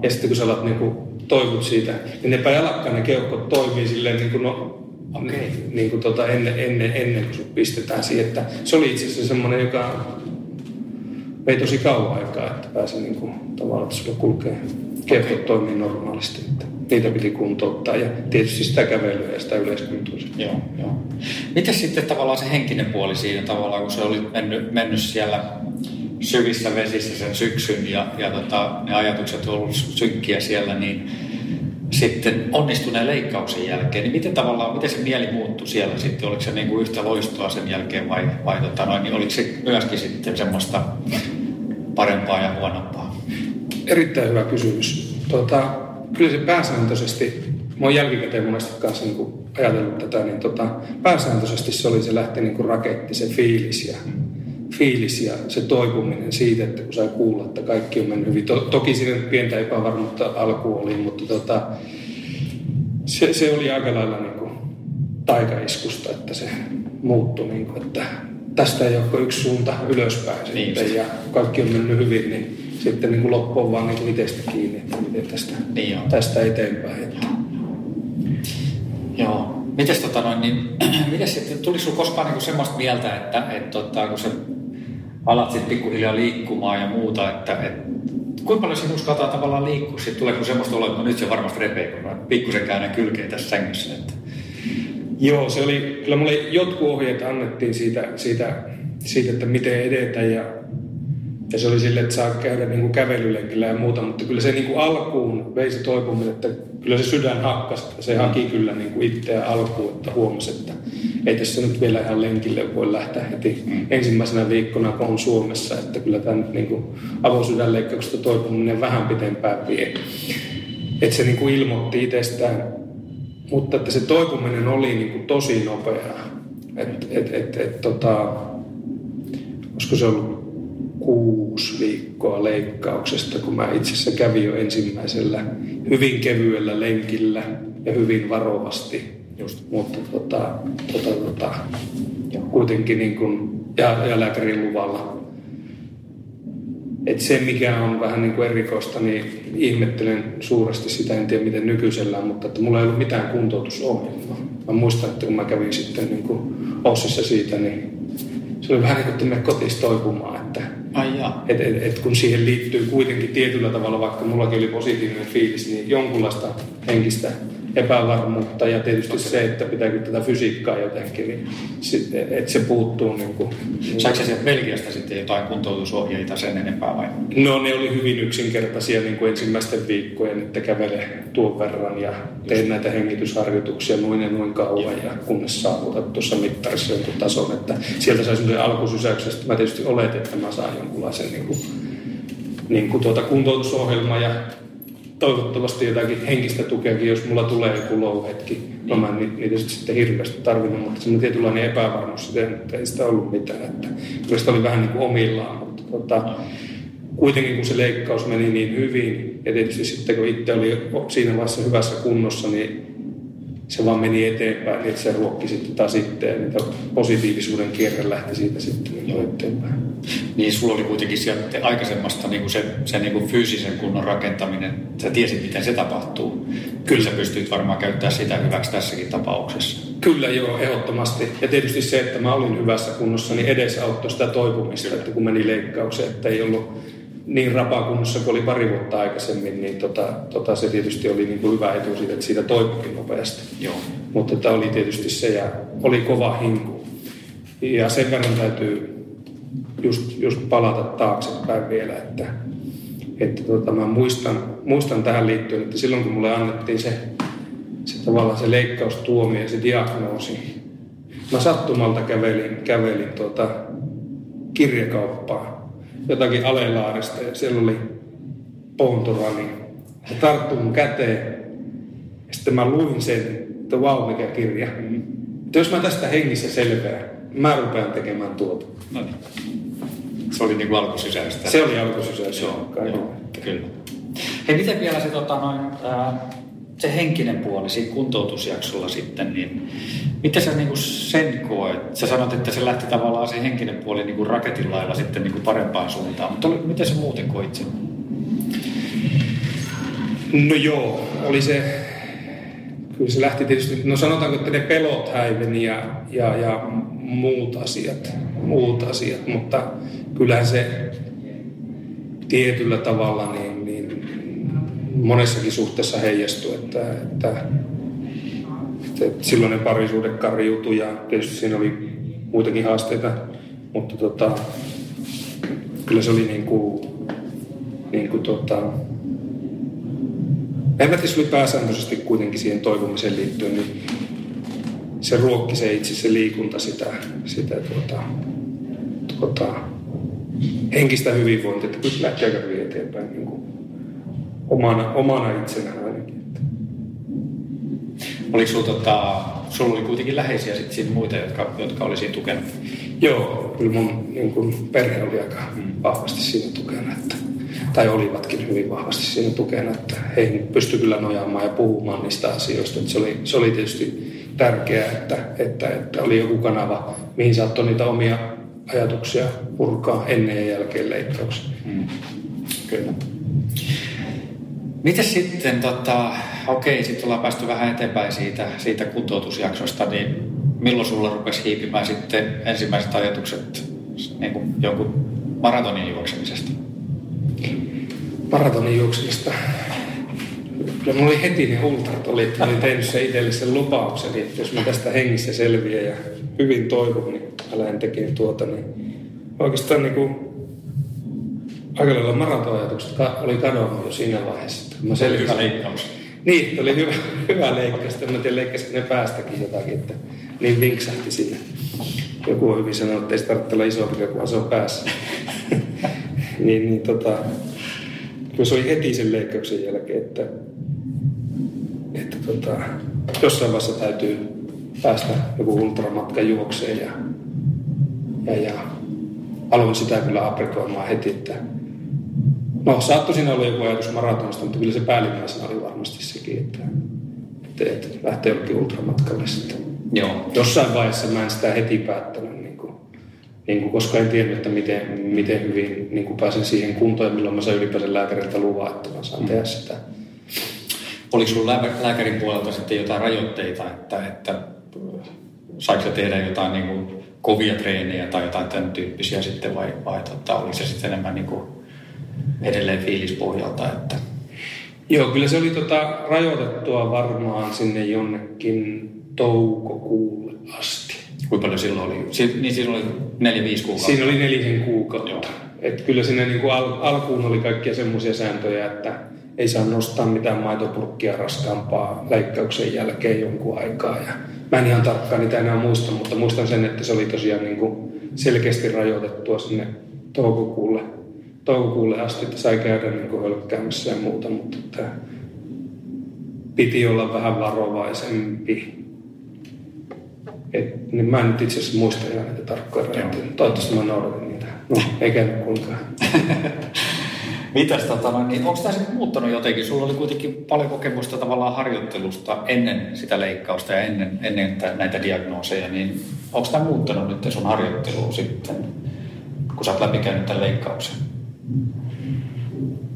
Ja sitten kun sä alat niin kuin, toivut siitä, niin ne päälakkaan ne keuhkot toimii silleen niin kuin, no, okay. niin kuin tota, ennen, ennen, ennen kuin sut pistetään siihen. Että se oli itse asiassa semmoinen, joka vei tosi kauan aikaa, että pääsi niin kuin, tavallaan, että sulla kulkee. Keuhkot okay. toimii normaalisti. Että niitä piti kuntouttaa ja tietysti sitä kävelyä ja sitä yleiskuntoisuutta. Joo, joo. Miten sitten tavallaan se henkinen puoli siinä tavallaan, kun se oli mennyt, mennyt siellä syvissä vesissä sen syksyn ja, ja tota, ne ajatukset on ollut synkkiä siellä, niin sitten onnistuneen leikkauksen jälkeen, niin miten tavallaan, miten se mieli muuttui siellä sitten? Oliko se niin kuin yhtä loistoa sen jälkeen vai, vai tota noin, niin oliko se myöskin sitten semmoista parempaa ja huonompaa? Erittäin hyvä kysymys. Tuota, kyllä se pääsääntöisesti, mä oon jälkikäteen monesti kanssa niin kuin ajatellut tätä, niin tota, pääsääntöisesti se oli, se lähti niin kuin raketti, se fiilis ja, fiilis ja se toipuminen siitä, että kun sai kuulla, että kaikki on mennyt hyvin. To, toki siinä pientä epävarmuutta alkuun oli, mutta tota, se, se oli aika lailla niin kuin taikaiskusta, että se muuttui, niin kuin, että tästä ei ole yksi suunta ylöspäin niin, sitten, ja kaikki on mennyt hyvin, niin sitten niin kuin loppuun vaan niin itsestä kiinni, että miten tästä, niin tästä eteenpäin. Että. Joo. Mites, tota noin, niin, mites sitten, tuli sinulla koskaan niin kuin semmoista mieltä, että et, tota, kun sä alat sitten pikkuhiljaa liikkumaan ja muuta, että et, kuinka paljon sinä uskaltaa tavallaan liikkua? Sitten tuleeko semmoista oloa, että nyt se varmasti repee, kun pikkusen käydään kylkeen tässä sängyssä. Että. Joo, se oli, kyllä mulle jotkut ohjeet annettiin siitä, siitä, siitä että miten edetä ja Ja se oli silleen, että saa käydä niin kuin kävelylenkillä ja muuta, mutta kyllä se niin kuin alkuun vei se toipuminen, että kyllä se sydän hakkasi, se haki kyllä niin kuin itseään alkuun, että huomasi, että ei tässä nyt vielä ihan lenkille voi lähteä heti mm. ensimmäisenä viikkona, kun on Suomessa, että kyllä tämä nyt niin kuin avosydänleikkauksesta toipuminen vähän pitempään vie. Että se niin kuin ilmoitti itsestään, mutta että se toipuminen oli niin kuin tosi nopeaa, että et, et, et, tota, olisiko se ollut kuusi viikkoa leikkauksesta, kun mä itse asiassa kävin jo ensimmäisellä hyvin kevyellä lenkillä ja hyvin varovasti. Just. Mutta tota, tota, tota, ja kuitenkin niin kun, ja, ja lääkärin luvalla. Et se, mikä on vähän niin kuin erikoista, niin ihmettelen suuresti sitä, en tiedä miten nykyisellään, mutta että mulla ei ollut mitään kuntoutusohjelmaa. Mä muistan, että kun mä kävin sitten niin kuin Ossissa siitä, niin se oli vähän niin kuin, että mene kotiin toipumaan, että et, et, et kun siihen liittyy kuitenkin tietyllä tavalla, vaikka mullakin oli positiivinen fiilis, niin jonkunlaista henkistä epävarmuutta ja tietysti okay. se, että pitääkö tätä fysiikkaa jotenkin, niin sit, et se puuttuu. Niin kuin, saiko sä sieltä Belgiasta sitten jotain kuntoutusohjeita sen enempää vai? No ne oli hyvin yksinkertaisia niin kuin ensimmäisten viikkojen, että kävele tuon verran ja tein näitä hengitysharjoituksia noin ja noin kauan ja kunnes saavutat tuossa mittarissa jonkun tason, että sieltä sai semmoinen alkusysäyksestä. Mä tietysti oletin, että mä saan jonkunlaisen niin kuin, niin kuin tuota kuntoutusohjelman ja toivottavasti jotakin henkistä tukeakin, jos mulla tulee joku low-hetki. No mä en niitä sitten hirveästi tarvinnut, mutta semmoinen tietynlainen epävarmuus, että ei sitä ollut mitään. Että kyllä sitä oli vähän niin kuin omillaan, mutta tota, kuitenkin kun se leikkaus meni niin hyvin, ja tietysti sitten kun itse oli siinä vaiheessa hyvässä kunnossa, niin se vaan meni eteenpäin, niin että se ruokki sitten taas sitten, niitä positiivisuuden kierre lähti siitä sitten eteenpäin. Niin sulla oli kuitenkin sieltä aikaisemmasta niin kuin se, se niin kuin fyysisen kunnon rakentaminen, sä tiesit miten se tapahtuu. Kyllä sä pystyt varmaan käyttämään sitä hyväksi tässäkin tapauksessa. Kyllä joo, ehdottomasti. Ja tietysti se, että mä olin hyvässä kunnossa, niin edesauttoi sitä toipumista, että kun meni leikkaukseen, että ei ollut niin rapakunnossa kuin oli pari vuotta aikaisemmin, niin tota, tota se tietysti oli niin kuin hyvä etu siitä, että siitä toipukin nopeasti. Joo. Mutta tämä oli tietysti se ja oli kova hinku. Ja sen verran täytyy just, just palata taaksepäin vielä, että, että tota, mä muistan, muistan tähän liittyen, että silloin kun mulle annettiin se, se tavallaan se leikkaustuomio ja se diagnoosi, mä sattumalta kävelin, kävelin tuota kirjakauppaa. Jotakin Alelaarista ja siellä oli pontorani. Se tarttui mun käteen ja sitten mä luin sen, että vau mikä kirja. Mm-hmm. Että jos mä tästä hengissä selveän, mä rupean tekemään tuota. No niin. Se oli niinku alkusysäystä. Se oli alkusysäystä. Joo, kyllä. Hei, miten vielä se, tota, noin, äh, se henkinen puoli siinä kuntoutusjaksolla sitten, niin miten sä niinku sen koet? Sä sanot, että se lähti tavallaan se henkinen puoli niinku raketin lailla sitten niinku parempaan suuntaan, mutta miten sä muuten koit sen? No joo, oli se, kyllä se lähti tietysti, no sanotaanko, että ne pelot häiveni ja, ja, ja muut asiat, muut asiat, mutta kyllähän se tietyllä tavalla niin, niin monessakin suhteessa heijastui, että, että silloin ne parisuudet karjuutui ja tietysti siinä oli muitakin haasteita, mutta tota, kyllä se oli niin kuin, niin kuin tota, en mä tietysti pääsääntöisesti kuitenkin siihen toivomiseen liittyen, niin se ruokki se itse se liikunta sitä, sitä tota, tota, henkistä hyvinvointia, että kyllä lähti aika hyvin eteenpäin niin kuin omana, omana itsenään ainakin. Oliko sulla, tota, sulla oli kuitenkin läheisiä sit siinä muita, jotka, jotka oli siinä tukena? Joo, kyllä mun niin kun perhe oli aika vahvasti siinä tukena, että, tai olivatkin hyvin vahvasti siinä tukena, että he pystyivät kyllä nojaamaan ja puhumaan niistä asioista. Että se, oli, se oli tietysti tärkeää, että, että, että oli joku kanava, mihin saattoi niitä omia ajatuksia purkaa ennen ja jälkeen leikkauksen. Mm. Kyllä. Miten sitten, tota, okei, sitten ollaan päästy vähän eteenpäin siitä, siitä kuntoutusjaksosta, niin milloin sulla rupesi hiipimään sitten ensimmäiset ajatukset niin kuin jonkun maratonin juoksemisesta? Maratonin juoksemisesta? Kyllä mulla oli heti ne ultrat, oli, että olin tehnyt sen itselle sen lupauksen, että jos mä tästä hengissä selviän ja hyvin toivon, niin mä lähden tekemään tuota, niin oikeastaan niin kuin aika lailla maratoajatukset oli kadonnut jo siinä vaiheessa. Mä selvisin. Hyvä leikkaus. Niin, oli hyvä, hyvä leikkaus. Mä tiedän, leikkasin ne päästäkin jotakin. Että niin vinksahti sinne. Joku on hyvin sanonut, että ei sitä tarvitse olla isompi, kunhan se on päässä. niin, niin tota... Kyllä se oli heti sen leikkauksen jälkeen, että... Että tota... Jossain vaiheessa täytyy päästä joku ultramatka juokseen ja... Ja ja... Aloin sitä kyllä aprikoimaan heti, että no saattoi siinä olla joku ajatus maratonista, mutta kyllä se päällimmäisenä oli varmasti sekin, että, että, että lähtee jollekin ultramatkalle sitten. Joo. Jossain vaiheessa mä en sitä heti päättänyt, niin kuin, niin kuin, koska en tiennyt, että miten, miten hyvin niin kuin pääsen siihen kuntoon ja milloin mä saan ylipäänsä lääkäriltä luvaa, että mä saan mm. tehdä sitä. Oliko sinulla lääkärin puolelta sitten jotain rajoitteita, että, että saiko tehdä jotain niin kuin kovia treenejä tai jotain tämän tyyppisiä sitten vai, vai tota, oliko se sitten enemmän niin kuin edelleen fiilispohjalta? Että... Joo, kyllä se oli tota rajoitettua varmaan sinne jonnekin toukokuulle asti. Kuinka paljon silloin oli? Si- niin siinä oli neljä viisi kuukautta. Siinä oli nelisen kuukautta. Joo. Et kyllä siinä niinku al- alkuun oli kaikkia semmoisia sääntöjä, että ei saa nostaa mitään maitopurkkia raskaampaa leikkauksen jälkeen jonkun aikaa. Ja mä en ihan tarkkaan niitä enää muista, mutta muistan sen, että se oli tosiaan niinku selkeästi rajoitettua sinne toukokuulle, toukokuulle asti, että sai käydä niinku hölkkäämässä ja muuta, mutta että piti olla vähän varovaisempi. Et, niin mä en nyt itse asiassa muista ihan näitä tarkkoja rajoitteita. Toivottavasti mä noudatin niitä. No, ei käynyt kuinkaan. Mitäs tota, niin onko tämä sitten muuttanut jotenkin? Sulla oli kuitenkin paljon kokemusta tavallaan harjoittelusta ennen sitä leikkausta ja ennen, ennen näitä diagnooseja, niin onko tämä muuttanut nyt sun harjoittelua sitten, kun sä oot läpikäynyt tämän leikkauksen?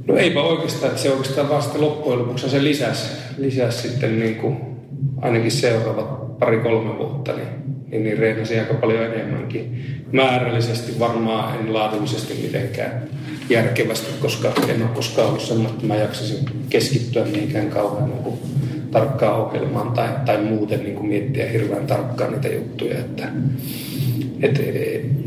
No eipä oikeastaan, että se oikeastaan vasta loppujen lopuksi se lisäsi, lisäsi sitten niin kuin ainakin seuraavat pari-kolme vuotta, niin, niin, niin reenasin aika paljon enemmänkin. Määrällisesti varmaan en laadullisesti mitenkään järkevästi, koska en ole koskaan ollut semmoinen, että mä jaksasin keskittyä mihinkään kauhean niin tarkkaan ohjelmaan tai, tai muuten niin miettiä hirveän tarkkaan niitä juttuja. Että, et,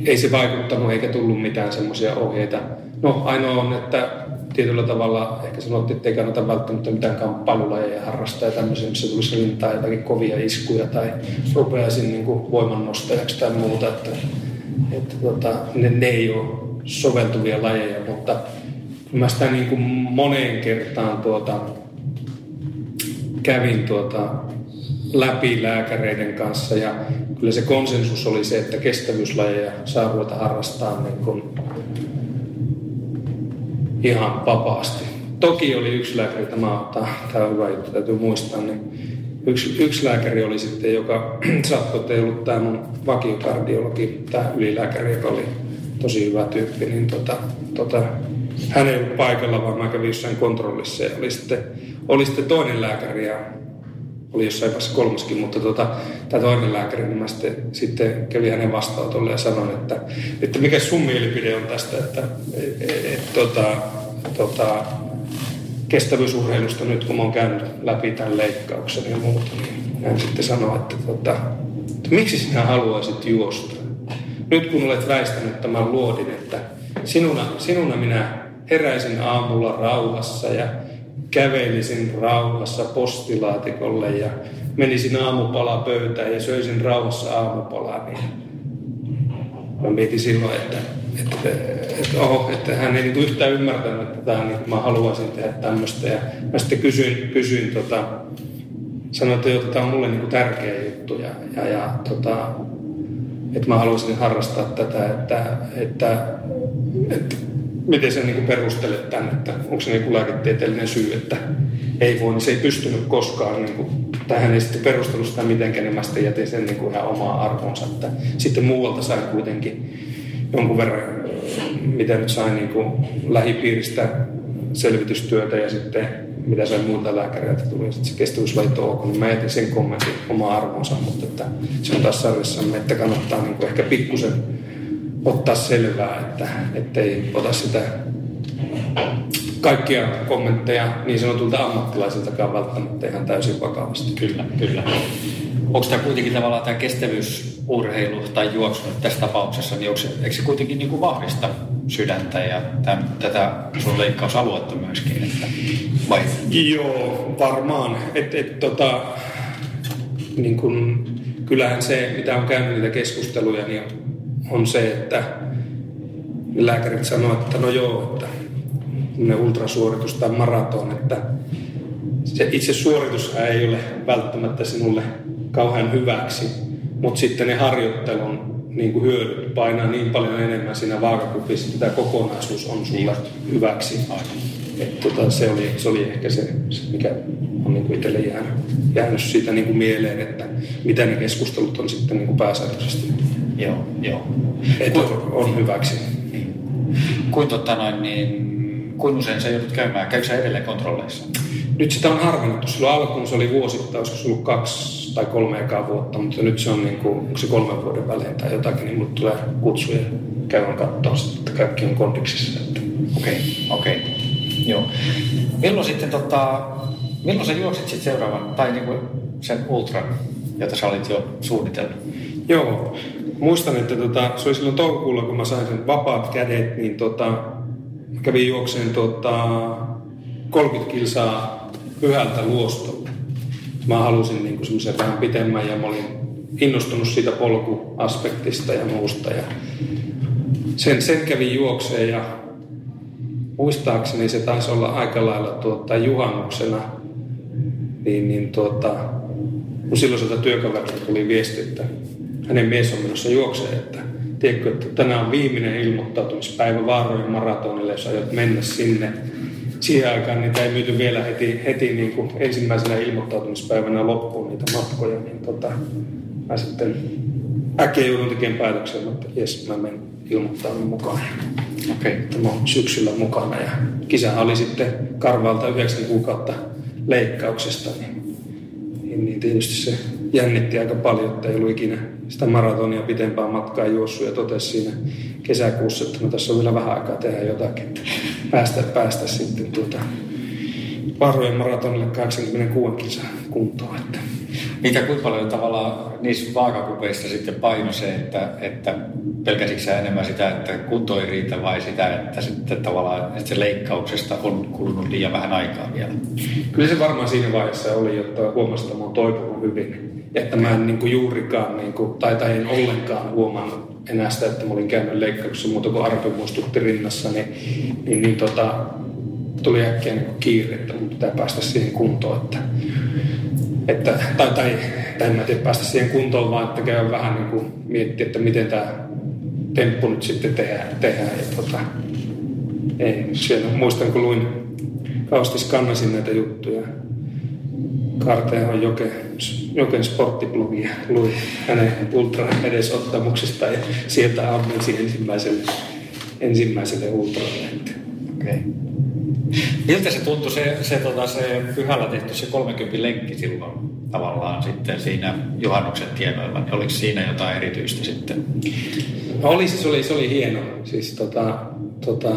ei se vaikuttanut eikä tullut mitään semmoisia ohjeita. No ainoa on, että tietyllä tavalla ehkä sanottiin, että ei kannata välttämättä mitään kamppailulajeja harrastaa ja tämmöisiä, missä tulisi rintaa jotakin kovia iskuja tai rupeaisin niin voimannostajaksi tai muuta. Että, että, tota, ne, ne ei ole soveltuvia lajeja, mutta mä sitä niin kuin moneen kertaan tuota, kävin tuota, läpi lääkäreiden kanssa ja kyllä se konsensus oli se, että kestävyyslajeja saa ruveta harrastaa niin kuin ihan vapaasti. Toki oli yksi lääkäri, tämä, tämä on hyvä juttu, täytyy muistaa, niin yksi, yksi lääkäri oli sitten, joka sattui, että ei ollut tämä mun vakiokardiologi, tämä ylilääkäri, joka oli tosi hyvä tyyppi, niin tota, tota, hän ei ollut paikalla, vaan mä kävin jossain kontrollissa ja oli sitten, oli sitten toinen lääkäri ja oli jossain vaiheessa kolmaskin, mutta tota, tämä toinen lääkäri, niin mä sitten, sitten kävin hänen vastaanotolle ja sanoin, että, että mikä sun mielipide on tästä, että et, et, tota, tota, kestävyysurheilusta nyt, kun mä oon käynyt läpi tämän leikkauksen ja muuta, niin hän sitten sanoi, että, tota, että miksi sinä haluaisit juosta? Nyt kun olet väistänyt tämän luodin, että sinuna, sinuna minä heräisin aamulla rauhassa ja kävelisin rauhassa postilaatikolle ja menisin aamupalapöytään ja söisin rauhassa aamupalaa, niin mä mietin silloin, että, että, että, oho, että hän ei niinku yhtään ymmärtänyt, että tämän, niin mä haluaisin tehdä tämmöistä. Ja mä sitten kysyin, kysyin tota, sanoin, että tämä on mulle niinku tärkeä juttu ja, ja, ja tota, että mä haluaisin harrastaa tätä, että, että, että miten sä niinku perustelet tämän, että onko se niinku lääketieteellinen syy, että ei voi, niin se ei pystynyt koskaan, niinku, tai hän ei sitten perustellut sitä mitenkään, niin mä sitten jätin sen niinku ihan omaa arvonsa, että sitten muualta sain kuitenkin jonkun verran, mitä nyt sain niinku lähipiiristä selvitystyötä ja sitten mitä sain muilta lääkäreiltä tuli, sitten se kestävyyslajit on ok, niin mä jätin sen kommentin omaa arvonsa, mutta että se on taas sarjassamme, että kannattaa niinku ehkä pikkusen ottaa selvää, että ettei ota sitä kaikkia kommentteja niin sanotulta ammattilaisiltakaan välttämättä ihan täysin vakavasti. Kyllä, kyllä. Onko tämä kuitenkin tavallaan tämä kestävyysurheilu tai juoksu tässä tapauksessa, niin onko, eikö se kuitenkin niin kuin vahvista sydäntä ja tämän, tätä sun leikkausaluetta myöskin? Että, vai? Joo, varmaan. Et, et, tota, niin kun, kyllähän se, mitä on käynyt niitä keskusteluja, niin on se, että lääkärit sanoo, että no joo, että ne ultrasuoritus tai maraton, että se itse suoritus ei ole välttämättä sinulle kauhean hyväksi, mutta sitten ne harjoittelun niin kuin hyödyt painaa niin paljon enemmän siinä vaakakupissa, että tämä kokonaisuus on sinulle hyväksi. Että tota, se, oli, se oli ehkä se, se mikä on niin kuin itselle jäänyt, jäänyt siitä niin kuin mieleen, että mitä ne keskustelut on sitten niin kuin pääsääntöisesti. Joo, joo. Että on, on hyväksi. Kuin, tota noin, niin, kuin usein sä joudut käymään? Käykö sä edelleen kontrolleissa? Nyt sitä on harvennettu. Silloin alkuun se oli vuosittain, olisiko se ollut kaksi tai kolme ekaa vuotta, mutta nyt se on niin kuin, onko se kolmen vuoden välein tai jotakin, niin mulle tulee kutsuja käymään katsomaan, että kaikki on kondiksissa. Okei, okei. Okay, okay. Joo. Milloin sitten tota, milloin sä juoksit sitten seuraavan, tai niinku sen ultran, jota sä olit jo suunnitellut? Joo. Muistan, että tota, se oli silloin toukokuulla, kun mä sain sen vapaat kädet, niin tota, kävin juokseen tota, kolmekymmentä kilsaa Pyhältä Luostolla. Mä halusin niinku semmoisen vähän pitemmän ja mä olin innostunut siitä polkuaspektista ja muusta. Ja sen, sen kävin juokseen ja muistaakseni se taisi olla aika lailla tuota, juhannuksena. Niin, niin, tuota, kun silloiselta työkaverilta tuli viesti, että hänen mies on menossa juokseen, että tiedätkö, että tänään on viimeinen ilmoittautumispäivä Vaarojen maratonille, jos aiot mennä sinne. Siihen aikaan niitä ei myyty vielä heti, heti niin kuin ensimmäisenä ilmoittautumispäivänä loppuun niitä matkoja. Niin tota, mä sitten äkkiä joudun tekemään päätöksen, että jes, mä menen ilmoittaudun mukana. Okei, okay. Mä oon syksyllä mukana ja kisähän oli sitten Karvaalta yhdeksän kuukautta leikkauksesta. Niin, niin, niin tietysti se jännitti aika paljon, että ei ollut ikinä sitä maratonia pitempää matkaa juossut ja totesi siinä kesäkuussa, että no tässä on vielä vähän aikaa tehdä jotakin, että päästä, päästä sitten tuota Vaarojen maratonille kahdeksankymmentäkuusi kilsaa kuntoon. Että. Mikä kuinka paljon tavallaan niissä vaakakupeissa sitten paino se, että, että pelkäsitkö sä enemmän sitä, että kunto ei riitä vai sitä, että sitten tavallaan että se leikkauksesta on kulunut liian vähän aikaa vielä? Kyllä se varmaan siinä vaiheessa oli, jotta huomasi, että mä oon toipunut hyvin. Että mä en niin kuin juurikaan, niin kuin, tai, tai en ollenkaan huomannut enää sitä, että mä olin käynyt leikkauksessa muuta kuin arpe muistutti rinnassa, niin, niin, niin tota, tuli äkkiä niin kuin kiire, että mun pitää päästä siihen kuntoon. Että, että, tai, tai, tai en mä tiedä päästä siihen kuntoon, vaan että käy vähän niin kuin miettiä, että miten tämä temppu nyt sitten tehdään. tehdään. Ja tota, ei, siellä, muistan, kun luin kaustiskannasin näitä juttuja. Karteahon Joken, Joken sporttiblogia luin hänen ultran edesottamuksesta ja sieltä ammensi ensimmäiselle, ensimmäiselle ultralle. Okay. Miltä se tuntui se, se, tota, se Pyhällä tehty se kolmekymmentä lenkki silloin tavallaan sitten siinä juhannuksen tienoilla? Oliko siinä jotain erityistä sitten? No oli, se oli, se oli hieno. Siis, tota, tota,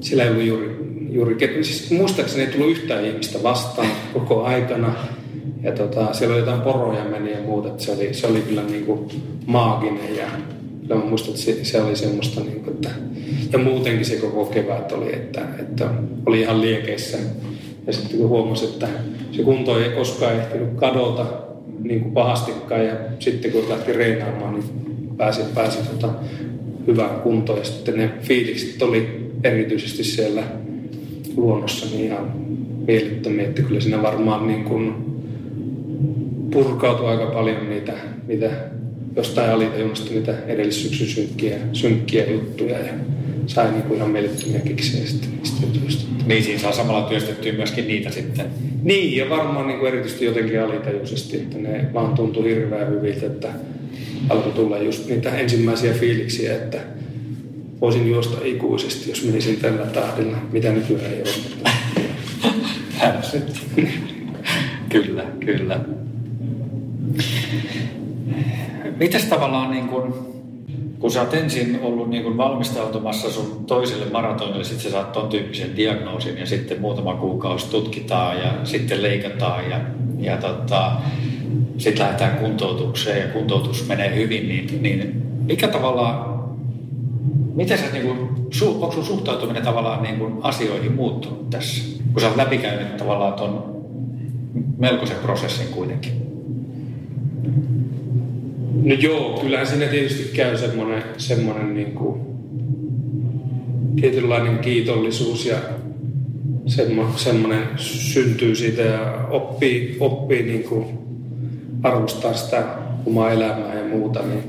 sillä ei ollut juuri, juuri siis, muistaakseni ei tullut yhtään ihmistä vastaan koko aikana. Ja, tota, siellä oli jotain poroja meni ja muuta. Se oli, se oli kyllä niin kuin maaginen ja kyllä mä muistan, että se, se oli semmoista, niin kuin, että, ja muutenkin se koko kevät oli, että, että oli ihan liekeissä. Ja sitten kun huomasi, että se kunto ei koskaan ehtinyt kadota niin kuin pahastikaan, ja sitten kun lähti reinaamaan, niin pääsi, pääsi tota, hyvään kuntoon. Ja sitten ne fiilikset oli erityisesti siellä luonnossa niin ihan miellyttömiä, että kyllä siinä varmaan niin kuin purkautui aika paljon niitä, niitä jostain alitajunnasta niitä edellissyksyn synkkiä, synkkiä juttuja ja sai niinku ihan mielettömiä kiksejä sitten niistä jutuista. Niin, siinä saa samalla työstettyä myöskin niitä sitten. Niin, ja varmaan niinku erityisesti jotenkin alitajuisesti, että ne vaan tuntui hirveän hyviltä, että alkoi tulla just niitä ensimmäisiä fiiliksiä, että voisin juosta ikuisesti, jos menisin tällä tahdilla, mitä nykyään ei ole. Härsyt. Kyllä, kyllä. Mites tavallaan, niin kun, kun sä oot ensin ollut niin kun valmistautumassa sun toiselle maratonille, sit sä saat ton tyyppisen diagnoosin ja sitten muutama kuukausi tutkitaan ja sitten leikataan ja, ja tota, sit lähdetään kuntoutukseen ja kuntoutus menee hyvin, niin, niin mikä tavallaan, miten sä, niin kun, su, onko sun suhtautuminen tavallaan niin kun asioihin muuttunut tässä, kun sä oot läpikäynyt tavallaan ton melkoisen prosessin kuitenkin? No joo, kyllähän siinä tietysti käy semmoinen, semmoinen niin kuin tietynlainen kiitollisuus ja semmo, semmoinen syntyy siitä ja oppii, oppii niin kuin arvostaa sitä omaa elämää ja muuta, niin,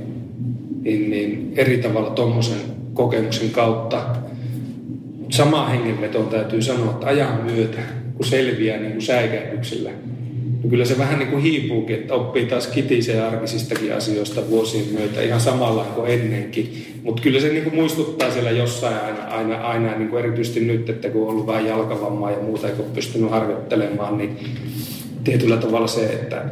niin, niin eri tavalla tommoisen kokemuksen kautta. Samaan hengenvetoon täytyy sanoa, että ajan myötä, kun selviää niin kuin säikäytyksellä, kyllä se vähän niin kuin hiipuukin, että oppii taas kitiseen arkisistakin asioista vuosien myötä ihan samalla kuin ennenkin. Mutta kyllä se niin kuin muistuttaa siellä jossain aina, aina, aina niin kuin erityisesti nyt, että kun on ollut vähän jalkavammaa ja muuta eikä ole pystynyt harjoittelemaan, niin tietyllä tavalla se, että,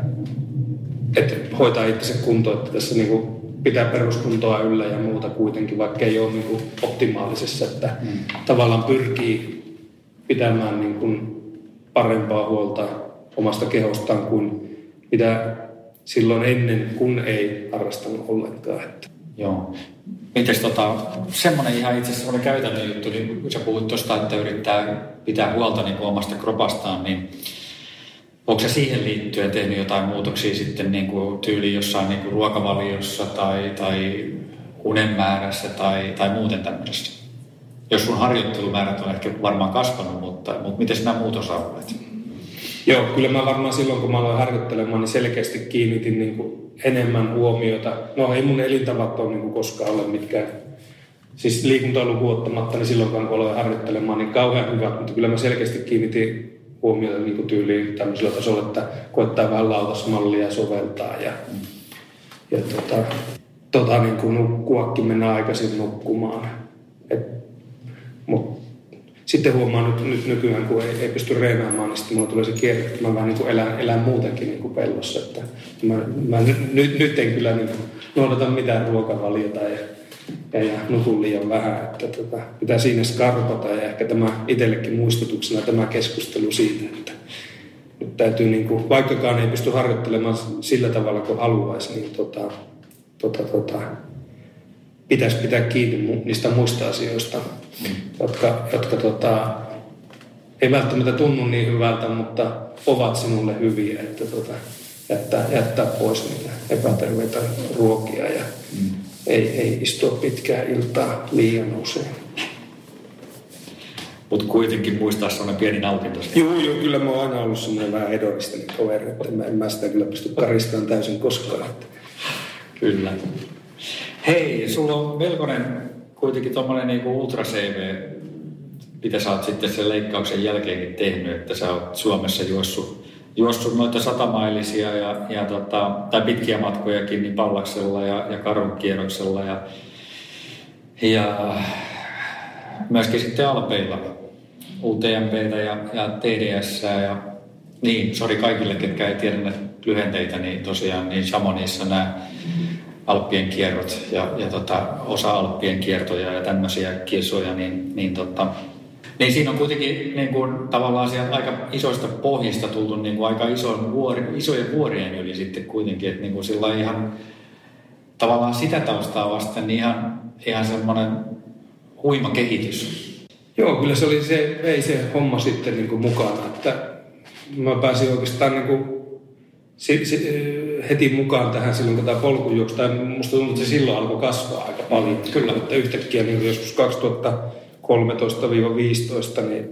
että hoitaa itse kuntoon, että tässä niin kuin pitää peruskuntoa yllä ja muuta kuitenkin, vaikka ei ole niin kuin optimaalisessa, että mm. tavallaan pyrkii pitämään niin kuin parempaa huolta omasta kehostaan kuin mitä silloin ennen, kun ei harrastanut ollenkaan. Joo. Mites tota, semmoinen ihan itse asiassa käytännön juttu, niin kun sä puhut tuosta, että yrittää pitää huolta niin kuin omasta kropastaan, niin onko sä siihen liittyen tehnyt jotain muutoksia sitten niin kuin tyyliin jossain niin kuin ruokavaliossa tai, tai unenmäärässä tai, tai muuten tämmöisessä? Jos sun harjoittelumäärät on ehkä varmaan kasvanut, mutta, mutta miten nämä muutosalueet? Joo, kyllä mä varmaan silloin, kun mä aloin harjoittelemaan, niin selkeästi kiinnitin niin kuin enemmän huomiota. No ei mun elintavat ole niin kuin koskaan ole mitkään. Siis liikuntaa lukuun ottamatta, niin silloin kun aloin harjoittelemaan, niin kauhean hyvät. Mutta kyllä mä selkeästi kiinnitin huomiota niin kuin tyyliin tämmöisellä tasolla, että koettaa vähän lautasmallia soveltaa. Ja, ja tota, tota niin kuin nukkuakin mennään aikaisin nukkumaan. Et, Mut. Sitten huomaan nyt, nyt nykyään, kun ei, ei pysty reenaamaan, niin sitten mulla tulee se kierre, että mä vähän niin kuin elän, elän muutenkin niin kuin pellossa. Että mä, mä nyt, nyt en kyllä niin noudata mitään ruokavaliota ja, ja, ja nutun liian vähän. Että tota, pitää siinä skarpata ja ehkä tämä itsellekin muistutuksena tämä keskustelu siitä, että nyt täytyy, niin kuin, vaikkakaan ei pysty harjoittelemaan sillä tavalla kuin haluaisi, niin tota, tota, tota, pitäisi pitää kiinni niistä muista asioista, mm. jotka, jotka tota, ei välttämättä tunnu niin hyvältä, mutta ovat sinulle hyviä, että tota, jättää, jättää pois niitä epäterveitä ruokia ja mm. ei, ei istua pitkää iltaa liian usein. Mutta kuitenkin muistaa sellainen pieni nautinto. Joo, joo, kyllä mä oon aina ollut sellainen vähän hedonistinen kaveri, että mä en mä sitä kyllä pysty karistamaan täysin koskaan. Kyllä. Hei, sulla on melkoinen kuitenkin tuommoinen niinku ultra-C V, mitä sä oot sitten sen leikkauksen jälkeenkin tehnyt, että sä oot Suomessa juossut, juossut noita satamailisia ja, ja tota, tai pitkiä matkojakin niin Pallaksella ja, ja Karhunkierroksella ja, ja myöskin sitten Alpeilla, U T M B:tä ja, ja T D S:ää ja niin, sori kaikille, ketkä ei tiedä näitä lyhenteitä, niin tosiaan niin Chamonixissa nämä Alppien kierrot ja, ja tota, osa Alppien kiertoja ja tämmöisiä kisoja, niin, niin, tota, niin siinä on kuitenkin niin kuin, tavallaan siellä aika isoista pohjista tultu niin kuin, aika iso vuori, isojen vuorien yli sitten kuitenkin, että niin kuin, sillä ihan tavallaan sitä taustaa vasten niin ihan, ihan semmoinen huima kehitys. Joo, kyllä se oli se, ei se homma sitten niin kuin mukana, että mä pääsin oikeastaan niin kuin Si, si, heti mukaan tähän silloin, kun tämä polkujuoksu, tai musta tuntuu, että se silloin alkoi kasvaa aika paljon. Kyllä, että yhtäkkiä niin joskus kaksituhattakolmetoista viisitoista niin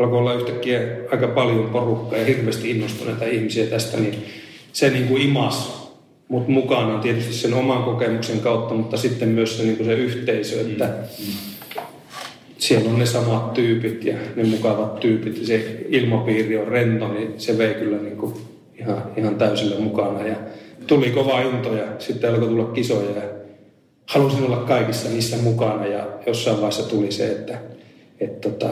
alkoi olla yhtäkkiä aika paljon porukkaa ja hirveästi innostuneita ihmisiä tästä, niin se niin kuin imasi mut mukana tietysti sen oman kokemuksen kautta, mutta sitten myös se, niin kuin se yhteisö, että mm. siellä on ne samat tyypit ja ne mukavat tyypit ja se ilmapiiri on rento, niin se vei kyllä niin kuin Ihan, ihan täysillä mukana ja tuli kovaa intoja. Sitten alkoi tulla kisoja ja halusin olla kaikissa niissä mukana ja jossain vaiheessa tuli se, että, että, että,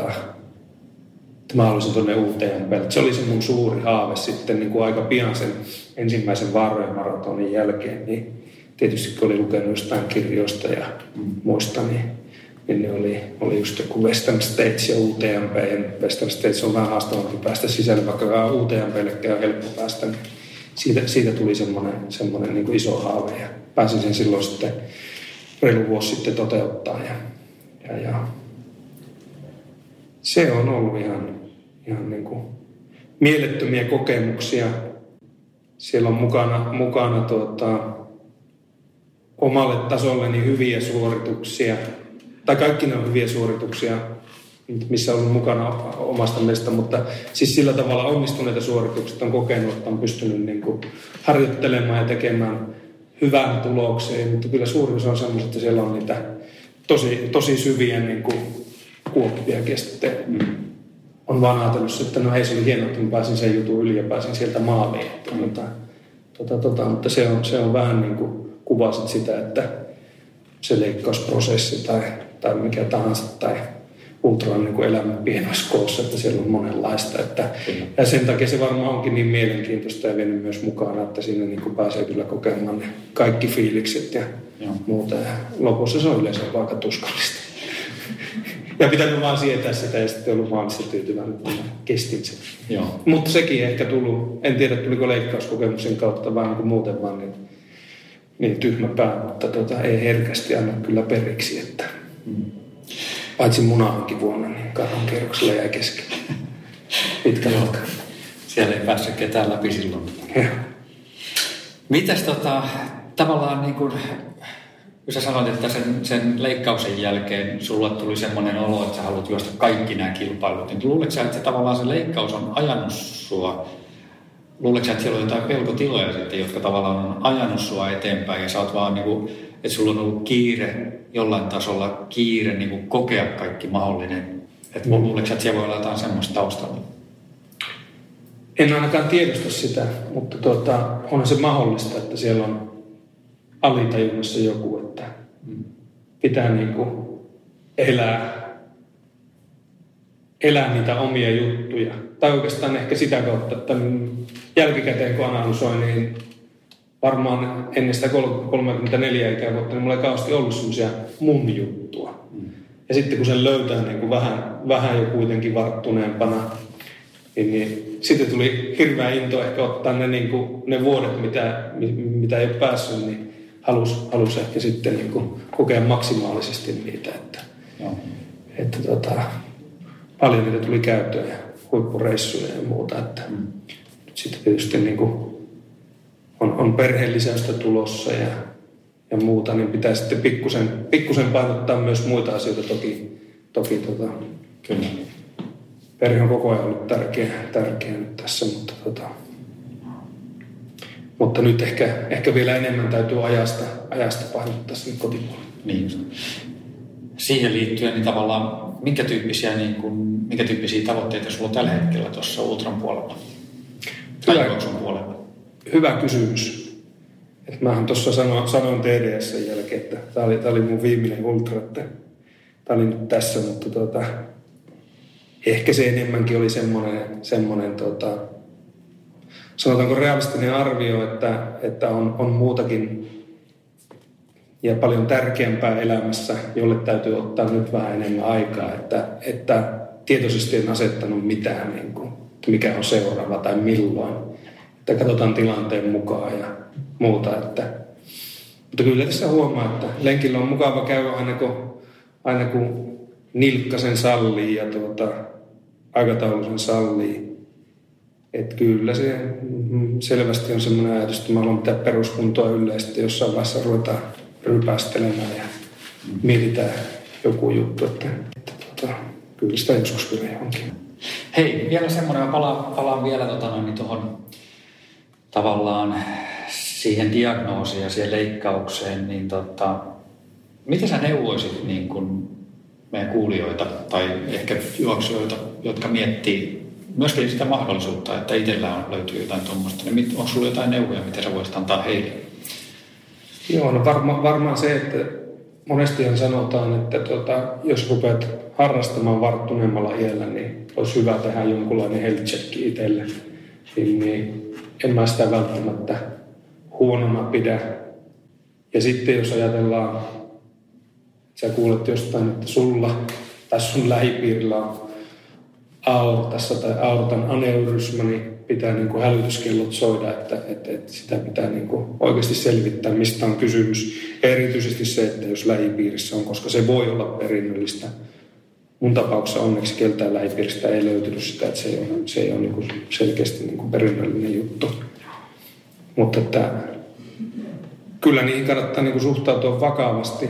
että mä halusin tuonne U T M B:lle. Se oli se mun suuri haave sitten niin kuin aika pian sen ensimmäisen Vaarojen maratonin jälkeen. Niin tietysti kun oli lukenut jostain kirjoista ja muista, niin, niin ne oli, oli just joku Western States ja U T M B. Western States on vähän haastavampi päästä sisälle, vaikka U T M B:llekään on helppo päästä. Niin siitä, siitä tuli semmoinen, semmoinen niin kuin iso haave ja pääsin sen silloin sitten reilu vuosi sitten toteuttaa. Ja, ja, ja. Se on ollut ihan, ihan niin kuin mielettömiä kokemuksia. Siellä on mukana, mukana tuota, omalle tasolleni hyviä suorituksia. Tai kaikki ne on hyviä suorituksia, missä on ollut mukana omasta mielestä, mutta siis sillä tavalla onnistuneita suoritukset on kokenut, että on pystynyt niin kuin harjoittelemaan ja tekemään hyvän tulokseen, mutta kyllä suurin osa on semmoista, että siellä on niitä tosi, tosi syviä niin kuin kuoppia kestää. On vaan ajatellut, että no hei, se oli hienoa, että mä pääsin sen jutun yli ja pääsin sieltä maaliin. Tota, tota, tota, mutta se on, se on vähän niin kuin kuvasit sitä, että se leikkausprosessi tai tai mikä tahansa, tai ultra niin kuin elämän pienoissa koossa, että siellä on monenlaista. Että, ja sen takia se varmaan onkin niin mielenkiintoista ja vienyt myös mukana, että siinä niin kuin pääsee kyllä kokemaan ne kaikki fiilikset ja Joo. muuta. Ja lopussa se on yleensä aika tuskallista. Ja pitänyt vaan sietää sitä ja sitten ollut vaan sitten tyytyväinen, kun kestin sen. Mutta sekin ehkä tullut, en tiedä tuliko leikkauskokemuksen kautta vaan kuin muuten vaan niin, niin tyhmä pää, mutta tota, ei herkästi anna kyllä periksi. Että. Mm. Paitsi munahankin vuonna, niin Karhunkierroksella jäi kesken. Pitkä matka. Siellä ei päässyt ketään läpi silloin. Mitäs tota, tavallaan niin kuin... Kun sä sanoit, että sen, sen leikkauksen jälkeen sulla tuli semmoinen olo, että sä haluat juosta kaikki nämä kilpailut, niin luuletko sä, että tavallaan se leikkaus on ajanut sua? Luuletko sä, että siellä on jotain pelkotiloja sitten, jotka tavallaan on ajanut sua eteenpäin ja sä oot vaan niin kuin, että sulla on ollut kiire, jollain tasolla kiire niin kuin kokea kaikki mahdollinen. Että luuletko sä, että siellä voi olla jotain semmoista taustalla? En ainakaan tiedosta sitä, mutta tuota, on se mahdollista, että siellä on alitajunnassa joku, että pitää niin kuin elää, elää niitä omia juttuja. Tai oikeastaan ehkä sitä kautta, että jälkikäteen kun analysoin, niin varmaan ennen sitä kolmekymmentäneljä ikävuotta, niin mulla ei kauheasti ollut semmoisia mun juttua. Mm. Ja sitten kun sen löytää niin kuin vähän, vähän jo kuitenkin varttuneempana, niin, niin sitten tuli hirveä into ehkä ottaa ne, niin kuin, ne vuodet, mitä, mitä ei ole päässyt, niin Halus, halus ehkä sitten niin kuin kokea maksimaalisesti niitä, että, että tota, paljon niitä tuli käyttöön ja huippureissuja ja muuta. Että mm. Sitten tietysti niin kuin on, on perheellisäystä tulossa ja, ja muuta, niin pitää sitten pikkusen, pikkusen painottaa myös muita asioita. Toki, toki tota, kyllä. Perhe on koko ajan ollut tärkeä, tärkeä nyt tässä, mutta... Tota, Mutta nyt ehkä, ehkä vielä enemmän täytyy ajasta, ajasta painottaa sinne kotipuolelle. Niin. Siihen liittyen niin tavallaan, minkä tyyppisiä, niin kuin, minkä tyyppisiä tavoitteita sulla on tällä hetkellä tuossa ultran puolella? Tai juoksun puolella? Hyvä kysymys. Et mähän tuossa sanoin, sanoin T D S:n jälkeen, että tämä oli, oli mun viimeinen ultra, että tämä oli nyt tässä, mutta tuota, ehkä se enemmänkin oli semmoinen... semmoinen tuota, sanotaanko realistinen arvio, että, että on, on muutakin ja paljon tärkeämpää elämässä, jolle täytyy ottaa nyt vähän enemmän aikaa. Että, että tietoisesti en asettanut mitään, niin kuin, mikä on seuraava tai milloin. Että katsotaan tilanteen mukaan ja muuta. Että. Mutta kyllä tässä huomaa, että lenkillä on mukava käydä aina kun, aina kun nilkkasen sallii ja tuota, aikataulusen sallii. Että kyllä se selvästi on semmoinen ajatus, että mä haluan pitää peruskuntoa yllä ja sitten jossain vaiheessa ruvetaan rypästelemään ja mietitään joku juttu, että, että, että kyllä sitä joskus kyllä johonkin. Hei, vielä semmoinen, mä palaan, palaan vielä tota, niin tuohon tavallaan siihen diagnoosiin ja siihen leikkaukseen, niin tota, mitä sä neuvoisit niin kun meidän kuulijoita tai ehkä juoksijoita, jotka miettii myöskin sitä mahdollisuutta, että itsellään löytyy jotain tuommoista. Niin onko sinulla jotain neuvoja, mitä sä voisit antaa heille? Joo, no varma, varmaan se, että monestihan sanotaan, että tuota, jos rupeat harrastamaan varttuneemmalla iällä, niin olisi hyvä tehdä jonkunlainen health check itselle. Niin en mä sitä välttämättä huonona pidä. Ja sitten jos ajatellaan, että sä kuulet jostain, että sulla tai sun lähipiirillä on aortassa tai aortan aneurysma, niin pitää niin kuin hälytyskellot soida, että, että, että sitä pitää niin kuin oikeasti selvittää, mistä on kysymys. Ja erityisesti se, että jos lähipiirissä on, koska se voi olla perinnöllistä. Mun tapauksessa onneksi keltään lähipiiristä ei löytynyt sitä, että se ei ole, se ei ole niin kuin selkeästi niin kuin perinnöllinen juttu. Mutta että, kyllä niihin kannattaa niin kuin suhtautua vakavasti,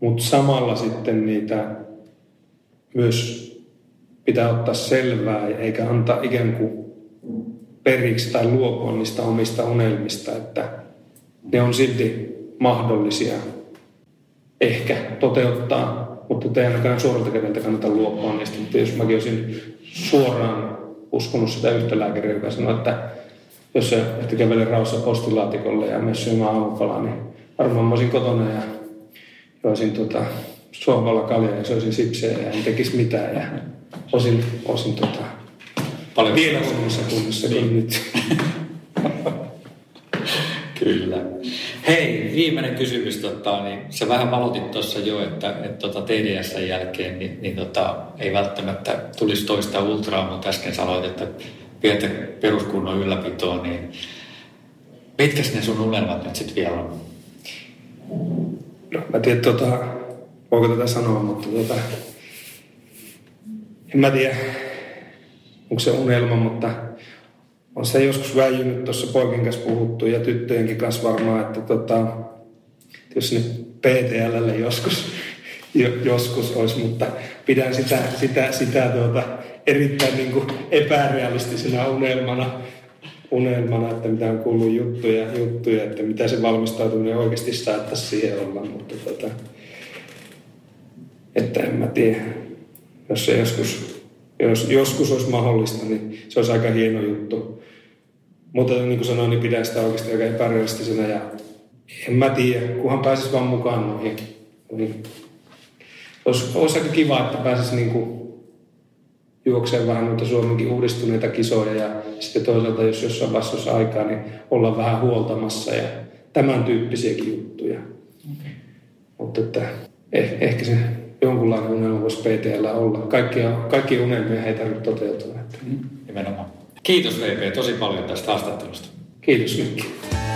mutta samalla sitten niitä myös... pitää ottaa selvää eikä antaa ikään kuin periksi tai luopua niistä omista unelmista, että ne on silti mahdollisia ehkä toteuttaa, mutta ei ainakaan suoralta kädeltä kannata luopua niistä. Mutta jos mäkin olisin suoraan uskonut sitä yhtä lääkäriä, joka sanoi, että jos sä ehti kävele raussa postilaatikolle ja mene syömään aamupalaa, niin varmaan mä olisin kotona ja joisin tota sohvalla kaljaa ja söisin sipsejä ja en tekisi mitään. Ja Osin, osin tota, paljon vielä kunnossa kunnossa niin. Kuin nyt. Kyllä. Hei, viimeinen kysymys. Tota, niin sä vähän valotit tuossa jo, että, että, että T D S:n jälkeen niin, niin, tota, ei välttämättä tulisi toista ultraa, mutta äsken sanoit, että pientä peruskunnon ylläpitoa, niin mitkäs ne sun unelmat nyt sitten vielä on? No, mä tiedän, tota, voiko tätä sanoa, mutta tota, en mä tiedä, onko se unelma, mutta on se joskus väijynyt tuossa poikien kanssa puhuttu ja tyttöjenkin kanssa varmaan, että tota, jos nyt P T L:lle joskus, jo, joskus olisi, mutta pidän sitä, sitä, sitä tuota, erittäin niin kuin epärealistisena unelmana, unelmana, että mitä on kuullut juttuja, juttuja että mitä se valmistautuminen oikeasti saattaisi siihen olla, mutta tota, että en mä tiedä, jos se joskus... Jos joskus olisi mahdollista, niin se olisi aika hieno juttu. Mutta niin kuin sanoin, niin pidän sitä oikeasti aika epärealistisena. Ja en mä tiedä, kunhan pääsisi vaan mukaan noihin. Niin. Olisi, olisi aika kiva, että pääsisi niin juokseen vähän noita Suomenkin uudistuneita kisoja. Ja sitten toisaalta, jos jossain vaiheessa olisi aikaa, niin olla vähän huoltamassa. Ja tämän tyyppisiäkin juttuja. Okay. Mutta että, eh, ehkä se... jonkunlainen unelma voisi P T L olla. Kaikkia, kaikki unelmia ei tarvitse toteutua. Nimenomaan. Kiitos V P tosi paljon tästä haastattelusta. Kiitos Mikki.